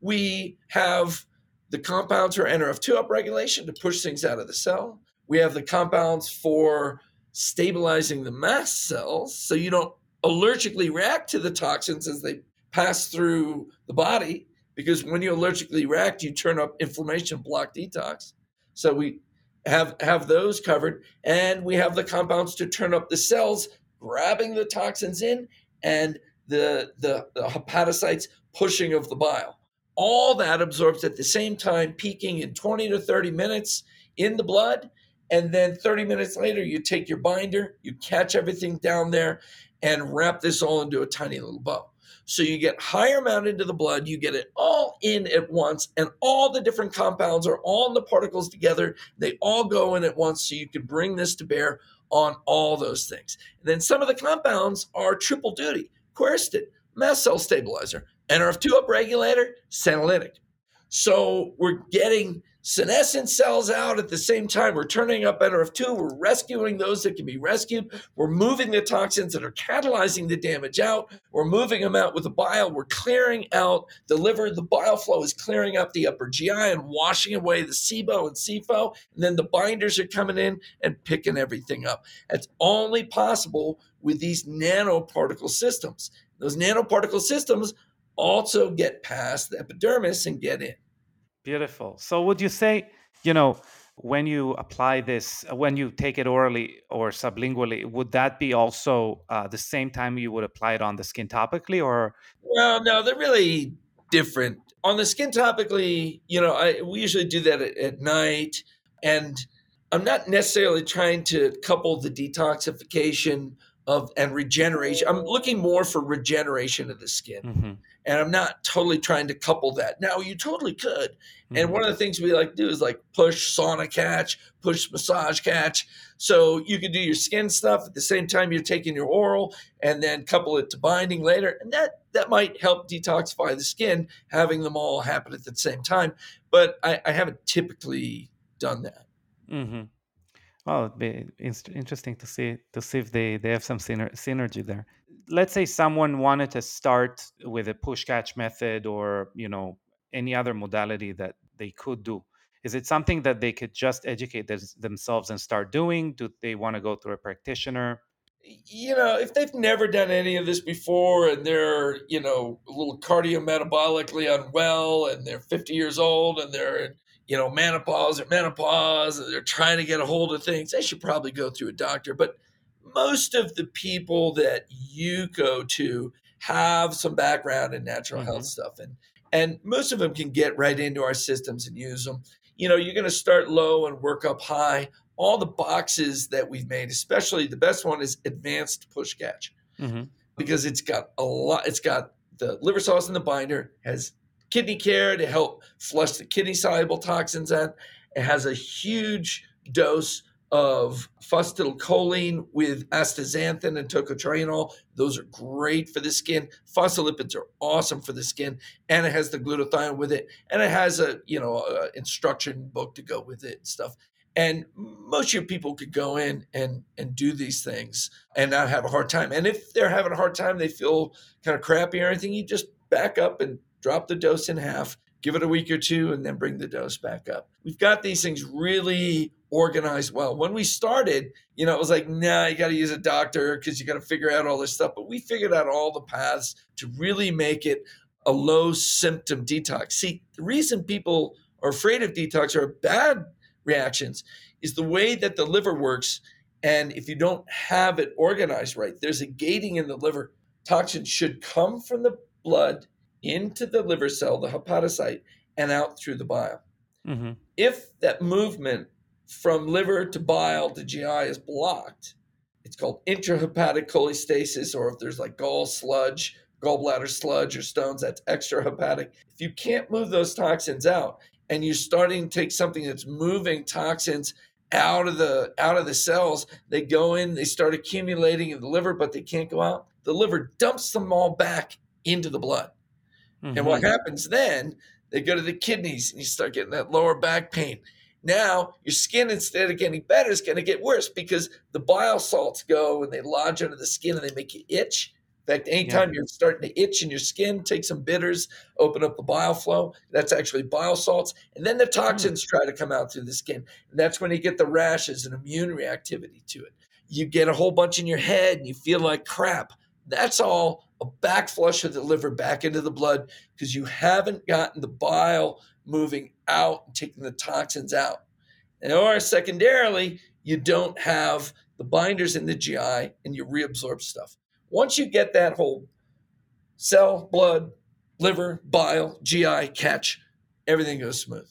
we have the compounds for N R F two upregulation to push things out of the cell. We have the compounds for stabilizing the mast cells so you don't allergically react to the toxins as they pass through the body, because when you allergically react, you turn up inflammation, block detox. So we have, have those covered. And we have the compounds to turn up the cells, grabbing the toxins in, and the, the, the hepatocytes pushing of the bile. All that absorbs at the same time, peaking in twenty to thirty minutes in the blood. And then thirty minutes later, you take your binder, you catch everything down there, and wrap this all into a tiny little bow. So you get higher amount into the blood, you get it all in at once, and all the different compounds are all in the particles together. They all go in at once, so you can bring this to bear on all those things. And then some of the compounds are triple duty: quercetin, mast cell stabilizer, N R F two upregulator, senolytic. So we're getting senescent cells out at the same time. We're turning up N R F two. We're rescuing those that can be rescued. We're moving the toxins that are catalyzing the damage out. We're moving them out with the bile. We're clearing out the liver. The bile flow is clearing up the upper G I and washing away the SIBO and SIFO. And then the binders are coming in and picking everything up. That's only possible with these nanoparticle systems. Those nanoparticle systems also get past the epidermis and get in. Beautiful. So would you say, you know, when you apply this, when you take it orally or sublingually, would that be also uh, the same time you would apply it on the skin topically, or? Well, no, they're really different. On the skin topically, you know, I, we usually do that at, at night. And I'm not necessarily trying to couple the detoxification of and regeneration. I'm looking more for regeneration of the skin. Mm-hmm. And I'm not totally trying to couple that. Now, you totally could. Mm-hmm. And one of the things we like to do is like push sauna catch, push massage catch. So you can do your skin stuff at the same time you're taking your oral, and then couple it to binding later. And that, that might help detoxify the skin, having them all happen at the same time. But I, I haven't typically done that. Mm-hmm. Well, it'd be interesting to see to see if they, they have some synergy there. Let's say someone wanted to start with a push-catch method, or you know, any other modality that they could do. Is it something that they could just educate themselves and start doing? Do they want to go through a practitioner? You know, if they've never done any of this before and they're, you know, a little cardiometabolically unwell and they're fifty years old and they're, you know, menopause or menopause, and they're trying to get a hold of things, they should probably go through a doctor. But most of the people that you go to have some background in natural mm-hmm. health stuff. And And most of them can get right into our systems and use them. You know, you're going to start low and work up high. All the boxes that we've made, especially the best one is advanced push catch, mm-hmm. because it's got a lot. It's got the liver sauce in the binder, has kidney care to help flush the kidney soluble toxins out. It has a huge dose of phosphatidylcholine with astaxanthin and tocotrienol. Those are great for the skin. Phospholipids are awesome for the skin, and it has the glutathione with it, and it has a you know a instruction book to go with it and stuff. And most of your people could go in and and do these things and not have a hard time. And if they're having a hard time, they feel kind of crappy or anything, you just back up and drop the dose in half, give it a week or two, and then bring the dose back up. We've got these things really organized well. When we started, you know, it was like, nah, you got to use a doctor because you got to figure out all this stuff. But we figured out all the paths to really make it a low symptom detox. See, the reason people are afraid of detox or bad reactions is the way that the liver works. And if you don't have it organized right, there's a gating in the liver. Toxins should come from the blood into the liver cell, the hepatocyte, and out through the bile. Mm-hmm. If that movement from liver to bile to G I is blocked, it's called intrahepatic cholestasis, or if there's like gall sludge, gallbladder sludge or stones, that's extrahepatic. If you can't move those toxins out, and you're starting to take something that's moving toxins out of the out of the cells, they go in, they start accumulating in the liver, but they can't go out. The liver dumps them all back into the blood. Mm-hmm. And what happens then, they go to the kidneys, and you start getting that lower back pain. Now, your skin, instead of getting better, is going to get worse because the bile salts go, and they lodge under the skin, and they make you itch. In fact, anytime yeah. you're starting to itch in your skin, take some bitters, open up the bile flow. That's actually bile salts. And then the toxins mm. try to come out through the skin. And that's when you get the rashes and immune reactivity to it. You get a whole bunch in your head and you feel like crap. That's all a back flush of the liver back into the blood because you haven't gotten the bile moving out and taking the toxins out. And or secondarily, you don't have the binders in the G I and you reabsorb stuff. Once you get that whole cell, blood, liver, bile, G I catch, everything goes smooth.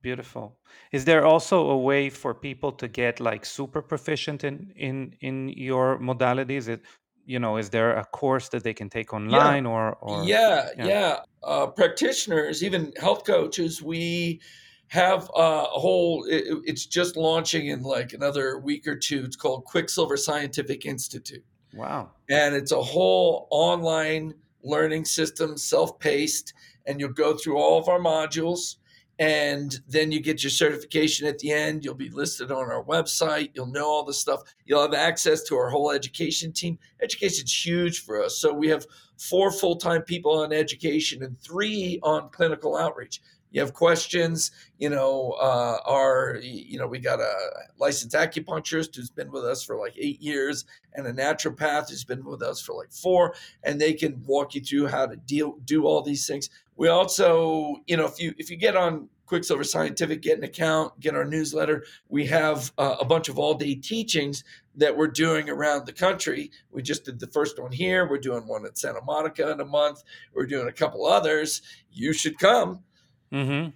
Beautiful. Is there also a way for people to get like super proficient in in, in your modalities? It, you know, is there a course that they can take online yeah. or, or? Yeah, you know? yeah. Uh, practitioners, even health coaches, we have uh, a whole, it, it's just launching in like another week or two. It's called Quicksilver Scientific Institute. Wow. And it's a whole online learning system, self-paced, and you'll go through all of our modules, and then you get your certification at the end. You'll be listed on our website. You'll know all the stuff. You'll have access to our whole education team. Education's huge for us. So we have four full-time people on education and three on clinical outreach. You have questions, you know, uh, our, you know, we got a licensed acupuncturist who's been with us for like eight years and a naturopath who's been with us for like four, and they can walk you through how to deal, do all these things. We also, you know, if you, if you get on Quicksilver Scientific, get an account, get our newsletter, we have uh, a bunch of all day teachings that we're doing around the country. We just did the first one here. We're doing one at Santa Monica in a month. We're doing a couple others. You should come. Mm-hmm.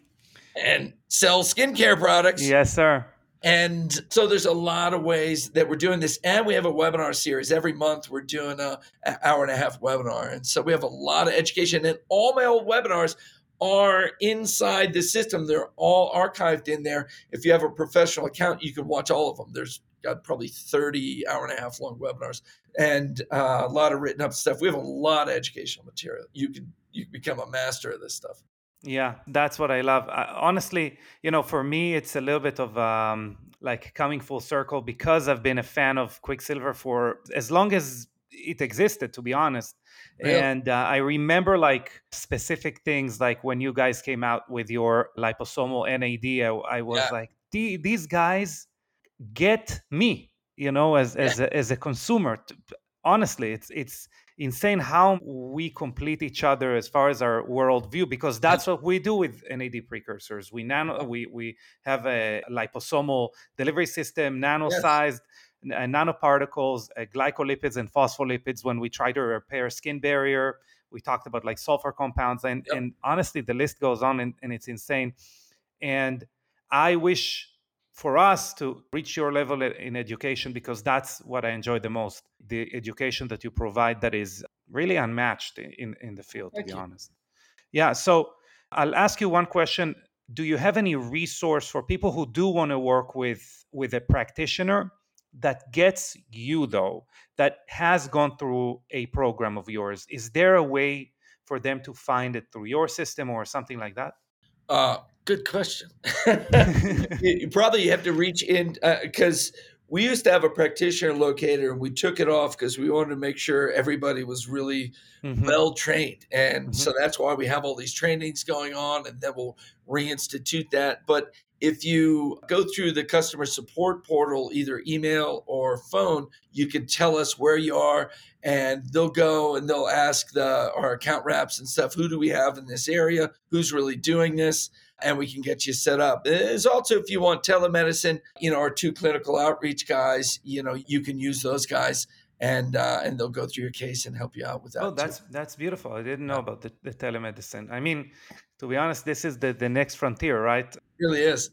And sell skincare products. Yes, sir. And so there's a lot of ways that we're doing this. And we have a webinar series. Every month we're doing a, an hour and a half webinar. And so we have a lot of education. And all my old webinars are inside the system. They're all archived in there. If you have a professional account, you can watch all of them. There's got probably thirty hour and a half long webinars and uh, a lot of written up stuff. We have a lot of educational material. You can you become a master of this stuff. Yeah, that's what I love. I, honestly, you know, for me, it's a little bit of um, like coming full circle because I've been a fan of Quicksilver for as long as it existed, to be honest. Yeah. And uh, I remember like specific things, like when you guys came out with your liposomal N A D, I, I was yeah. like, these guys get me, you know, as as yeah. a, as a consumer. Honestly, it's it's. insane how we complete each other as far as our worldview, because that's what we do with N A D precursors. We nano, we we have a liposomal delivery system, nano-sized, nanoparticles, uh, glycolipids, and phospholipids when we try to repair skin barrier. We talked about like sulfur compounds, and, yep. and honestly, the list goes on, and, and it's insane. And I wish for us to reach your level in education, because that's what I enjoy the most, the education that you provide that is really unmatched in, in the field, Thank to be you. honest. Yeah, so I'll ask you one question. Do you have any resource for people who do want to work with, with a practitioner that gets you, though, that has gone through a program of yours? Is there a way for them to find it through your system or something like that? Uh, good question. You probably have to reach in, because uh, we used to have a practitioner locator, and we took it off because we wanted to make sure everybody was really mm-hmm. well-trained. And mm-hmm. so that's why we have all these trainings going on, and then we'll reinstitute that. But if you go through the customer support portal, either email or phone, you can tell us where you are, and they'll go and they'll ask the, our account reps and stuff, who do we have in this area? Who's really doing this? And we can get you set up. There's also, if you want telemedicine, you know, our two clinical outreach guys, you know, you can use those guys, and uh, and they'll go through your case and help you out with that. Oh, that's too. that's beautiful. I didn't know yeah. about the, the telemedicine. I mean, to be honest, this is the, the next frontier, right? It really is.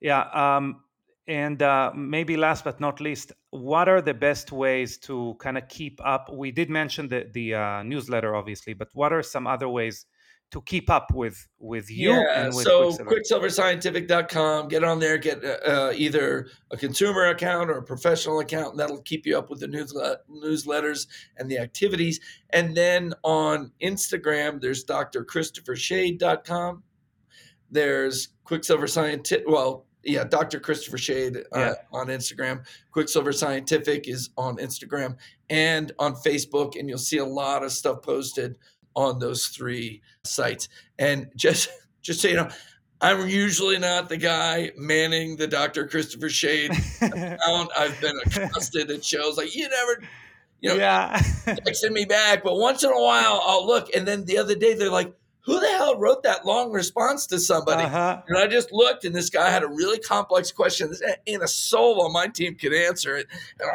Yeah. Um, and uh, maybe last but not least, what are the best ways to kind of keep up? We did mention the, the uh, newsletter, obviously, but what are some other ways to keep up with, with you? Yeah, and with so quicksilver scientific dot com, get on there, get uh, either a consumer account or a professional account, and that'll keep you up with the news, newsletters and the activities. And then on Instagram, there's d r christopher shade dot com. There's Quicksilver Scientific, well, yeah, Doctor Christopher Shade uh, yeah. on Instagram. Quicksilver Scientific is on Instagram and on Facebook, and you'll see a lot of stuff posted on those three sites. And just just so you know, I'm usually not the guy manning the Doctor Christopher Shade account. I've been accosted at shows like, you never, you know, yeah. texting me back. But once in a while, I'll look. And then the other day, they're like, who the hell wrote that long response to somebody? Uh-huh. And I just looked, and this guy had a really complex question, and a soul on my team could answer it. And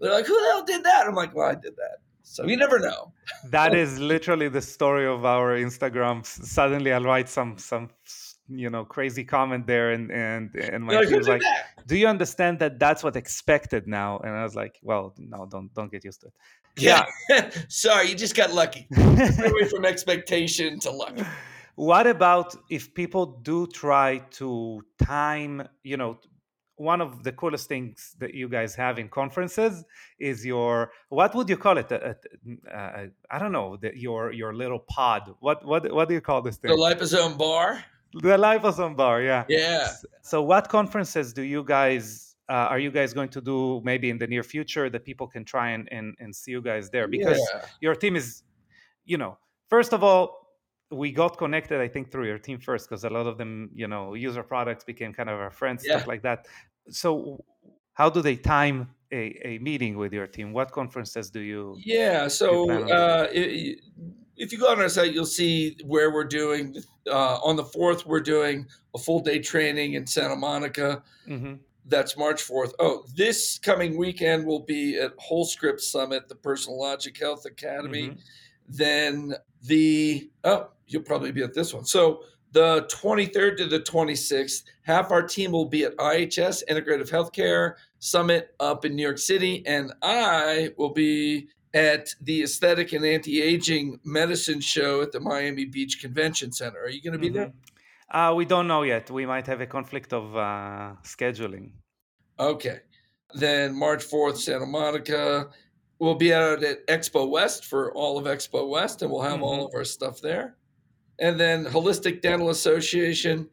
they're like, who the hell did that? I'm like, well, I did that. So you never know. That is literally the story of our Instagram. Suddenly I'll write some, some, you know, crazy comment there. And, and, and my team's like, do you understand that that's what expected now? And I was like, well, no, don't, don't get used to it. Yeah. yeah. Sorry. You just got lucky. Away from expectation to luck. What about if people do try to time, you know, one of the coolest things that you guys have in conferences is your, what would you call it? Uh, uh, I don't know, the, your your little pod. What what what do you call this thing? The liposome bar. The liposome bar, yeah. Yeah. So what conferences do you guys, uh, are you guys going to do maybe in the near future that people can try and, and, and see you guys there? Because yeah. your team is, you know, first of all, we got connected, I think, through your team first, because a lot of them, you know, user products became kind of our friends, yeah. stuff like that. So how do they time a, a meeting with your team? What conferences do you? Yeah. So you uh, if you go on our site, you'll see where we're doing. Uh, on the fourth, we're doing a full day training in Santa Monica. Mm-hmm. That's March fourth. Oh, this coming weekend will be at Whole Script Summit, the Personal Logic Health Academy. Mm-hmm. Then the, oh, you'll probably be at this one. So the twenty-third to the twenty-sixth, half our team will be at I H S, Integrative Healthcare Summit up in New York City. And I will be at the Aesthetic and Anti-Aging Medicine Show at the Miami Beach Convention Center. Are you going to be mm-hmm. there? Uh, we don't know yet. We might have a conflict of uh, scheduling. Okay. Then March fourth, Santa Monica. We'll be out at Expo West for all of Expo West, and we'll have mm-hmm. all of our stuff there. And then Holistic Dental Association,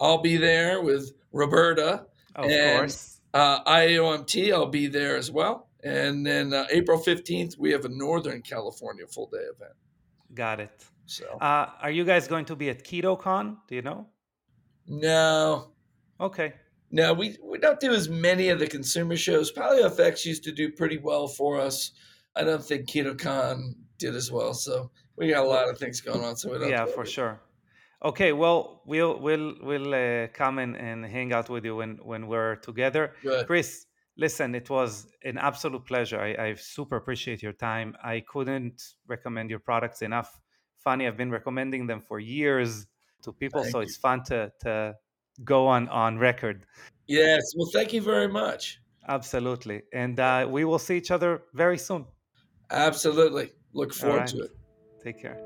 I'll be there with Roberta. Of and, course. Uh, I O M T, I'll be there as well. And then uh, April fifteenth, we have a Northern California full day event. Got it. So, uh, are you guys going to be at KetoCon? Do you know? No. Okay. No, we, we don't do as many of the consumer shows. PaleoFX used to do pretty well for us. I don't think KetoCon did as well. So we got a lot of things going on. So we don't yeah, for it. sure. Okay, well, we'll we'll we'll uh, come and, and hang out with you when, when we're together. Good. Chris, Listen, it was an absolute pleasure. I, I super appreciate your time. I couldn't recommend your products enough. Funny, I've been recommending them for years to people, thank so you. It's fun to to go on, on record. Yes. Well, thank you very much. Absolutely. And uh, we will see each other very soon. Absolutely. Look forward right. to it. Take care.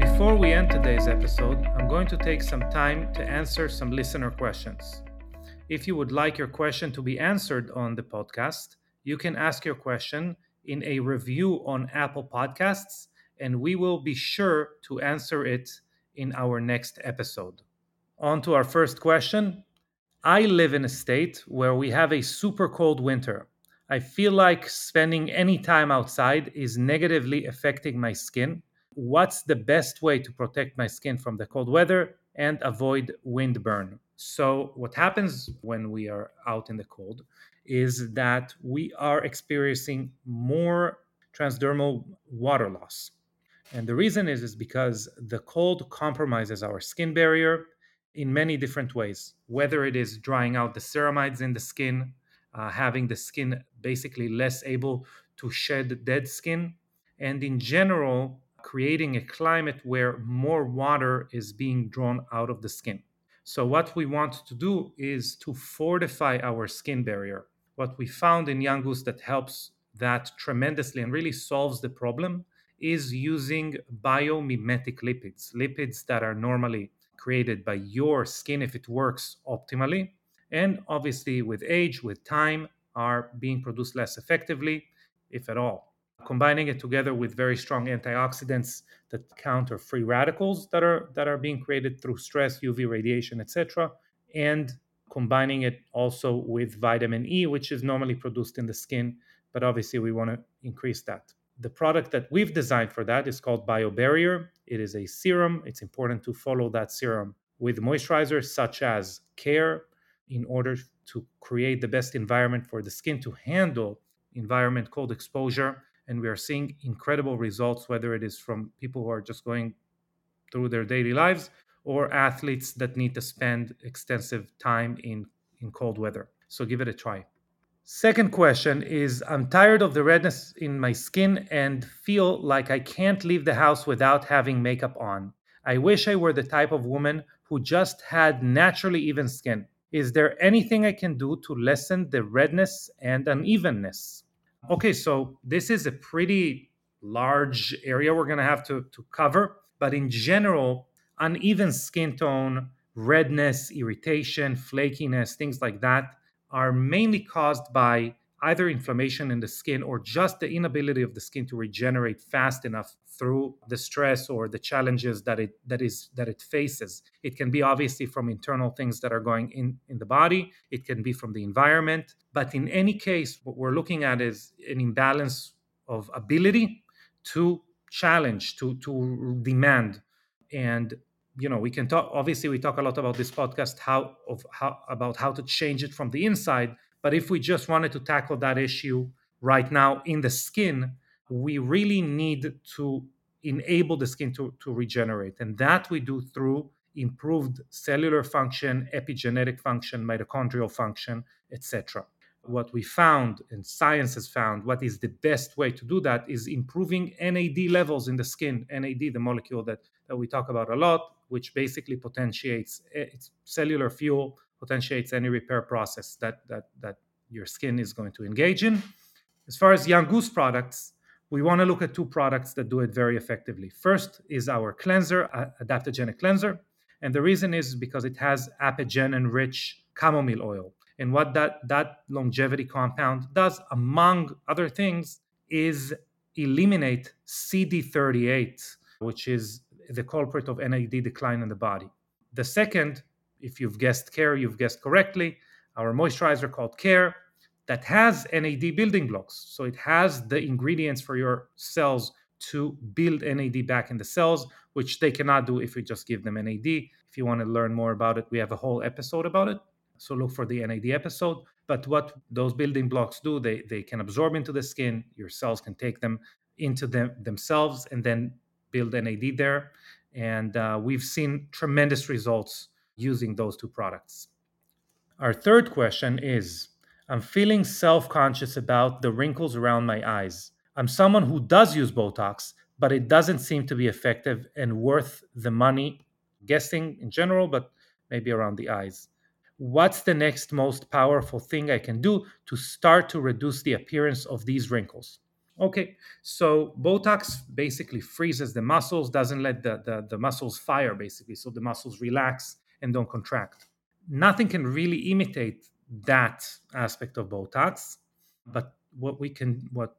Before we end today's episode, I'm going to take some time to answer some listener questions. If you would like your question to be answered on the podcast, you can ask your question in a review on Apple Podcasts, and we will be sure to answer it in our next episode. On to our first question. I live in a state where we have a super cold winter. I feel like spending any time outside is negatively affecting my skin. What's the best way to protect my skin from the cold weather and avoid windburn? So what happens when we are out in the cold is that we are experiencing more transdermal water loss. And the reason is, is because the cold compromises our skin barrier in many different ways, whether it is drying out the ceramides in the skin, uh, having the skin basically less able to shed dead skin, and in general, creating a climate where more water is being drawn out of the skin. So what we want to do is to fortify our skin barrier. What we found in Young Goose that helps that tremendously and really solves the problem is using biomimetic lipids, lipids that are normally created by your skin if it works optimally. And obviously with age, with time, are being produced less effectively, if at all. Combining it together with very strong antioxidants that counter free radicals that are that are being created through stress, U V radiation, et cetera, and combining it also with vitamin E, which is normally produced in the skin, but obviously we want to increase that. The product that we've designed for that is called BioBarrier. It is a serum. It's important to follow that serum with moisturizers such as Care in order to create the best environment for the skin to handle environment cold exposure. And we are seeing incredible results, whether it is from people who are just going through their daily lives or athletes that need to spend extensive time in, in cold weather. So give it a try. Second question is, I'm tired of the redness in my skin and feel like I can't leave the house without having makeup on. I wish I were the type of woman who just had naturally even skin. Is there anything I can do to lessen the redness and unevenness? Okay, so this is a pretty large area we're going to have to, to cover. But in general, uneven skin tone, redness, irritation, flakiness, things like that are mainly caused by either inflammation in the skin or just the inability of the skin to regenerate fast enough through the stress or the challenges that it that is that it faces. It can be obviously from internal things that are going in, in the body. It can be from the environment. But in any case, what we're looking at is an imbalance of ability to challenge, to, to demand. And you know, we can talk, obviously we talk a lot about this podcast, how of how about how to change it from the inside. But if we just wanted to tackle that issue right now in the skin, we really need to enable the skin to, to regenerate. And that we do through improved cellular function, epigenetic function, mitochondrial function, et cetera. What we found, and science has found, what is the best way to do that is improving N A D levels in the skin. N A D, the molecule that, that we talk about a lot, which basically potentiates its cellular fuel, potentiates any repair process that, that, that your skin is going to engage in. As far as Young Goose products, we want to look at two products that do it very effectively. First is our cleanser, adaptogenic cleanser. And the reason is because it has apigenin-rich chamomile oil. And what that, that longevity compound does, among other things, is eliminate C D thirty-eight, which is the culprit of N A D decline in the body. The second, if you've guessed Care, you've guessed correctly, our moisturizer called Care that has N A D building blocks. So it has the ingredients for your cells to build N A D back in the cells, which they cannot do if you just give them N A D. If you want to learn more about it, we have a whole episode about it. So look for the N A D episode. But what those building blocks do, they, they can absorb into the skin. Your cells can take them into them, themselves and then build N A D there. And uh, we've seen tremendous results using those two products. Our third question is, I'm feeling self-conscious about the wrinkles around my eyes. I'm someone who does use Botox, but it doesn't seem to be effective and worth the money, guessing in general, but maybe around the eyes. What's the next most powerful thing I can do to start to reduce the appearance of these wrinkles? Okay, so Botox basically freezes the muscles, doesn't let the, the, the muscles fire, basically, so the muscles relax and don't contract. Nothing can really imitate that aspect of Botox, but what we can, what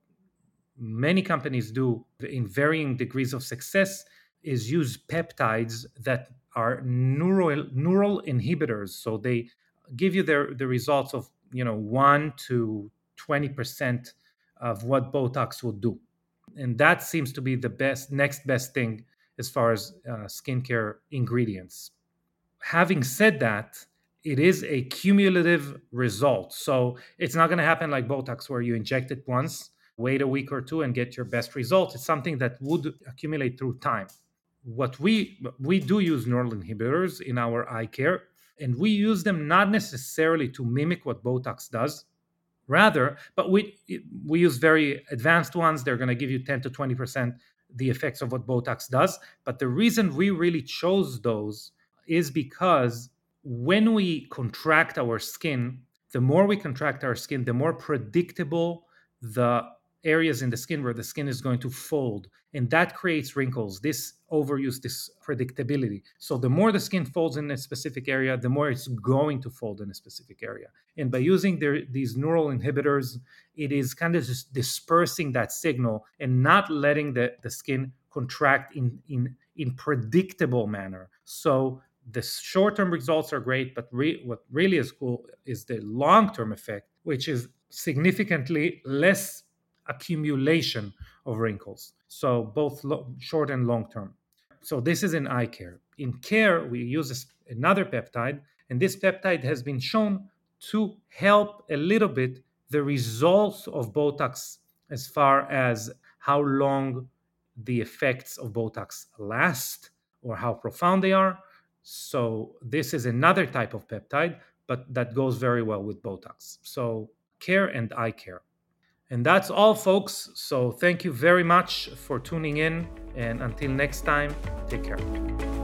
many companies do in varying degrees of success is use peptides that are neural neural inhibitors. So they give you their the results of, you know, one to twenty percent of what Botox will do. And that seems to be the best next best thing as far as uh, skincare ingredients. Having said that, it is a cumulative result. So it's not going to happen like Botox where you inject it once, wait a week or two and get your best result. It's something that would accumulate through time. What we we do use neural inhibitors in our eye care, and we use them not necessarily to mimic what Botox does, rather, but we we use very advanced ones. They're going to give you ten to twenty percent the effects of what Botox does. But the reason we really chose those is because when we contract our skin, the more we contract our skin, the more predictable the areas in the skin where the skin is going to fold, and that creates wrinkles, this overuse, this predictability. So the more the skin folds in a specific area, the more it's going to fold in a specific area. And by using their, these neural inhibitors, it is kind of just dispersing that signal and not letting the, the skin contract in, in, in predictable manner. So the short-term results are great, but re- what really is cool is the long-term effect, which is significantly less accumulation of wrinkles, so both lo- short and long term. So this is in eye care. In care, we use a, another peptide, and this peptide has been shown to help a little bit the results of Botox as far as how long the effects of Botox last or how profound they are. So this is another type of peptide, but that goes very well with Botox. So care and eye care. And that's all, folks. So thank you very much for tuning in. And until next time, take care.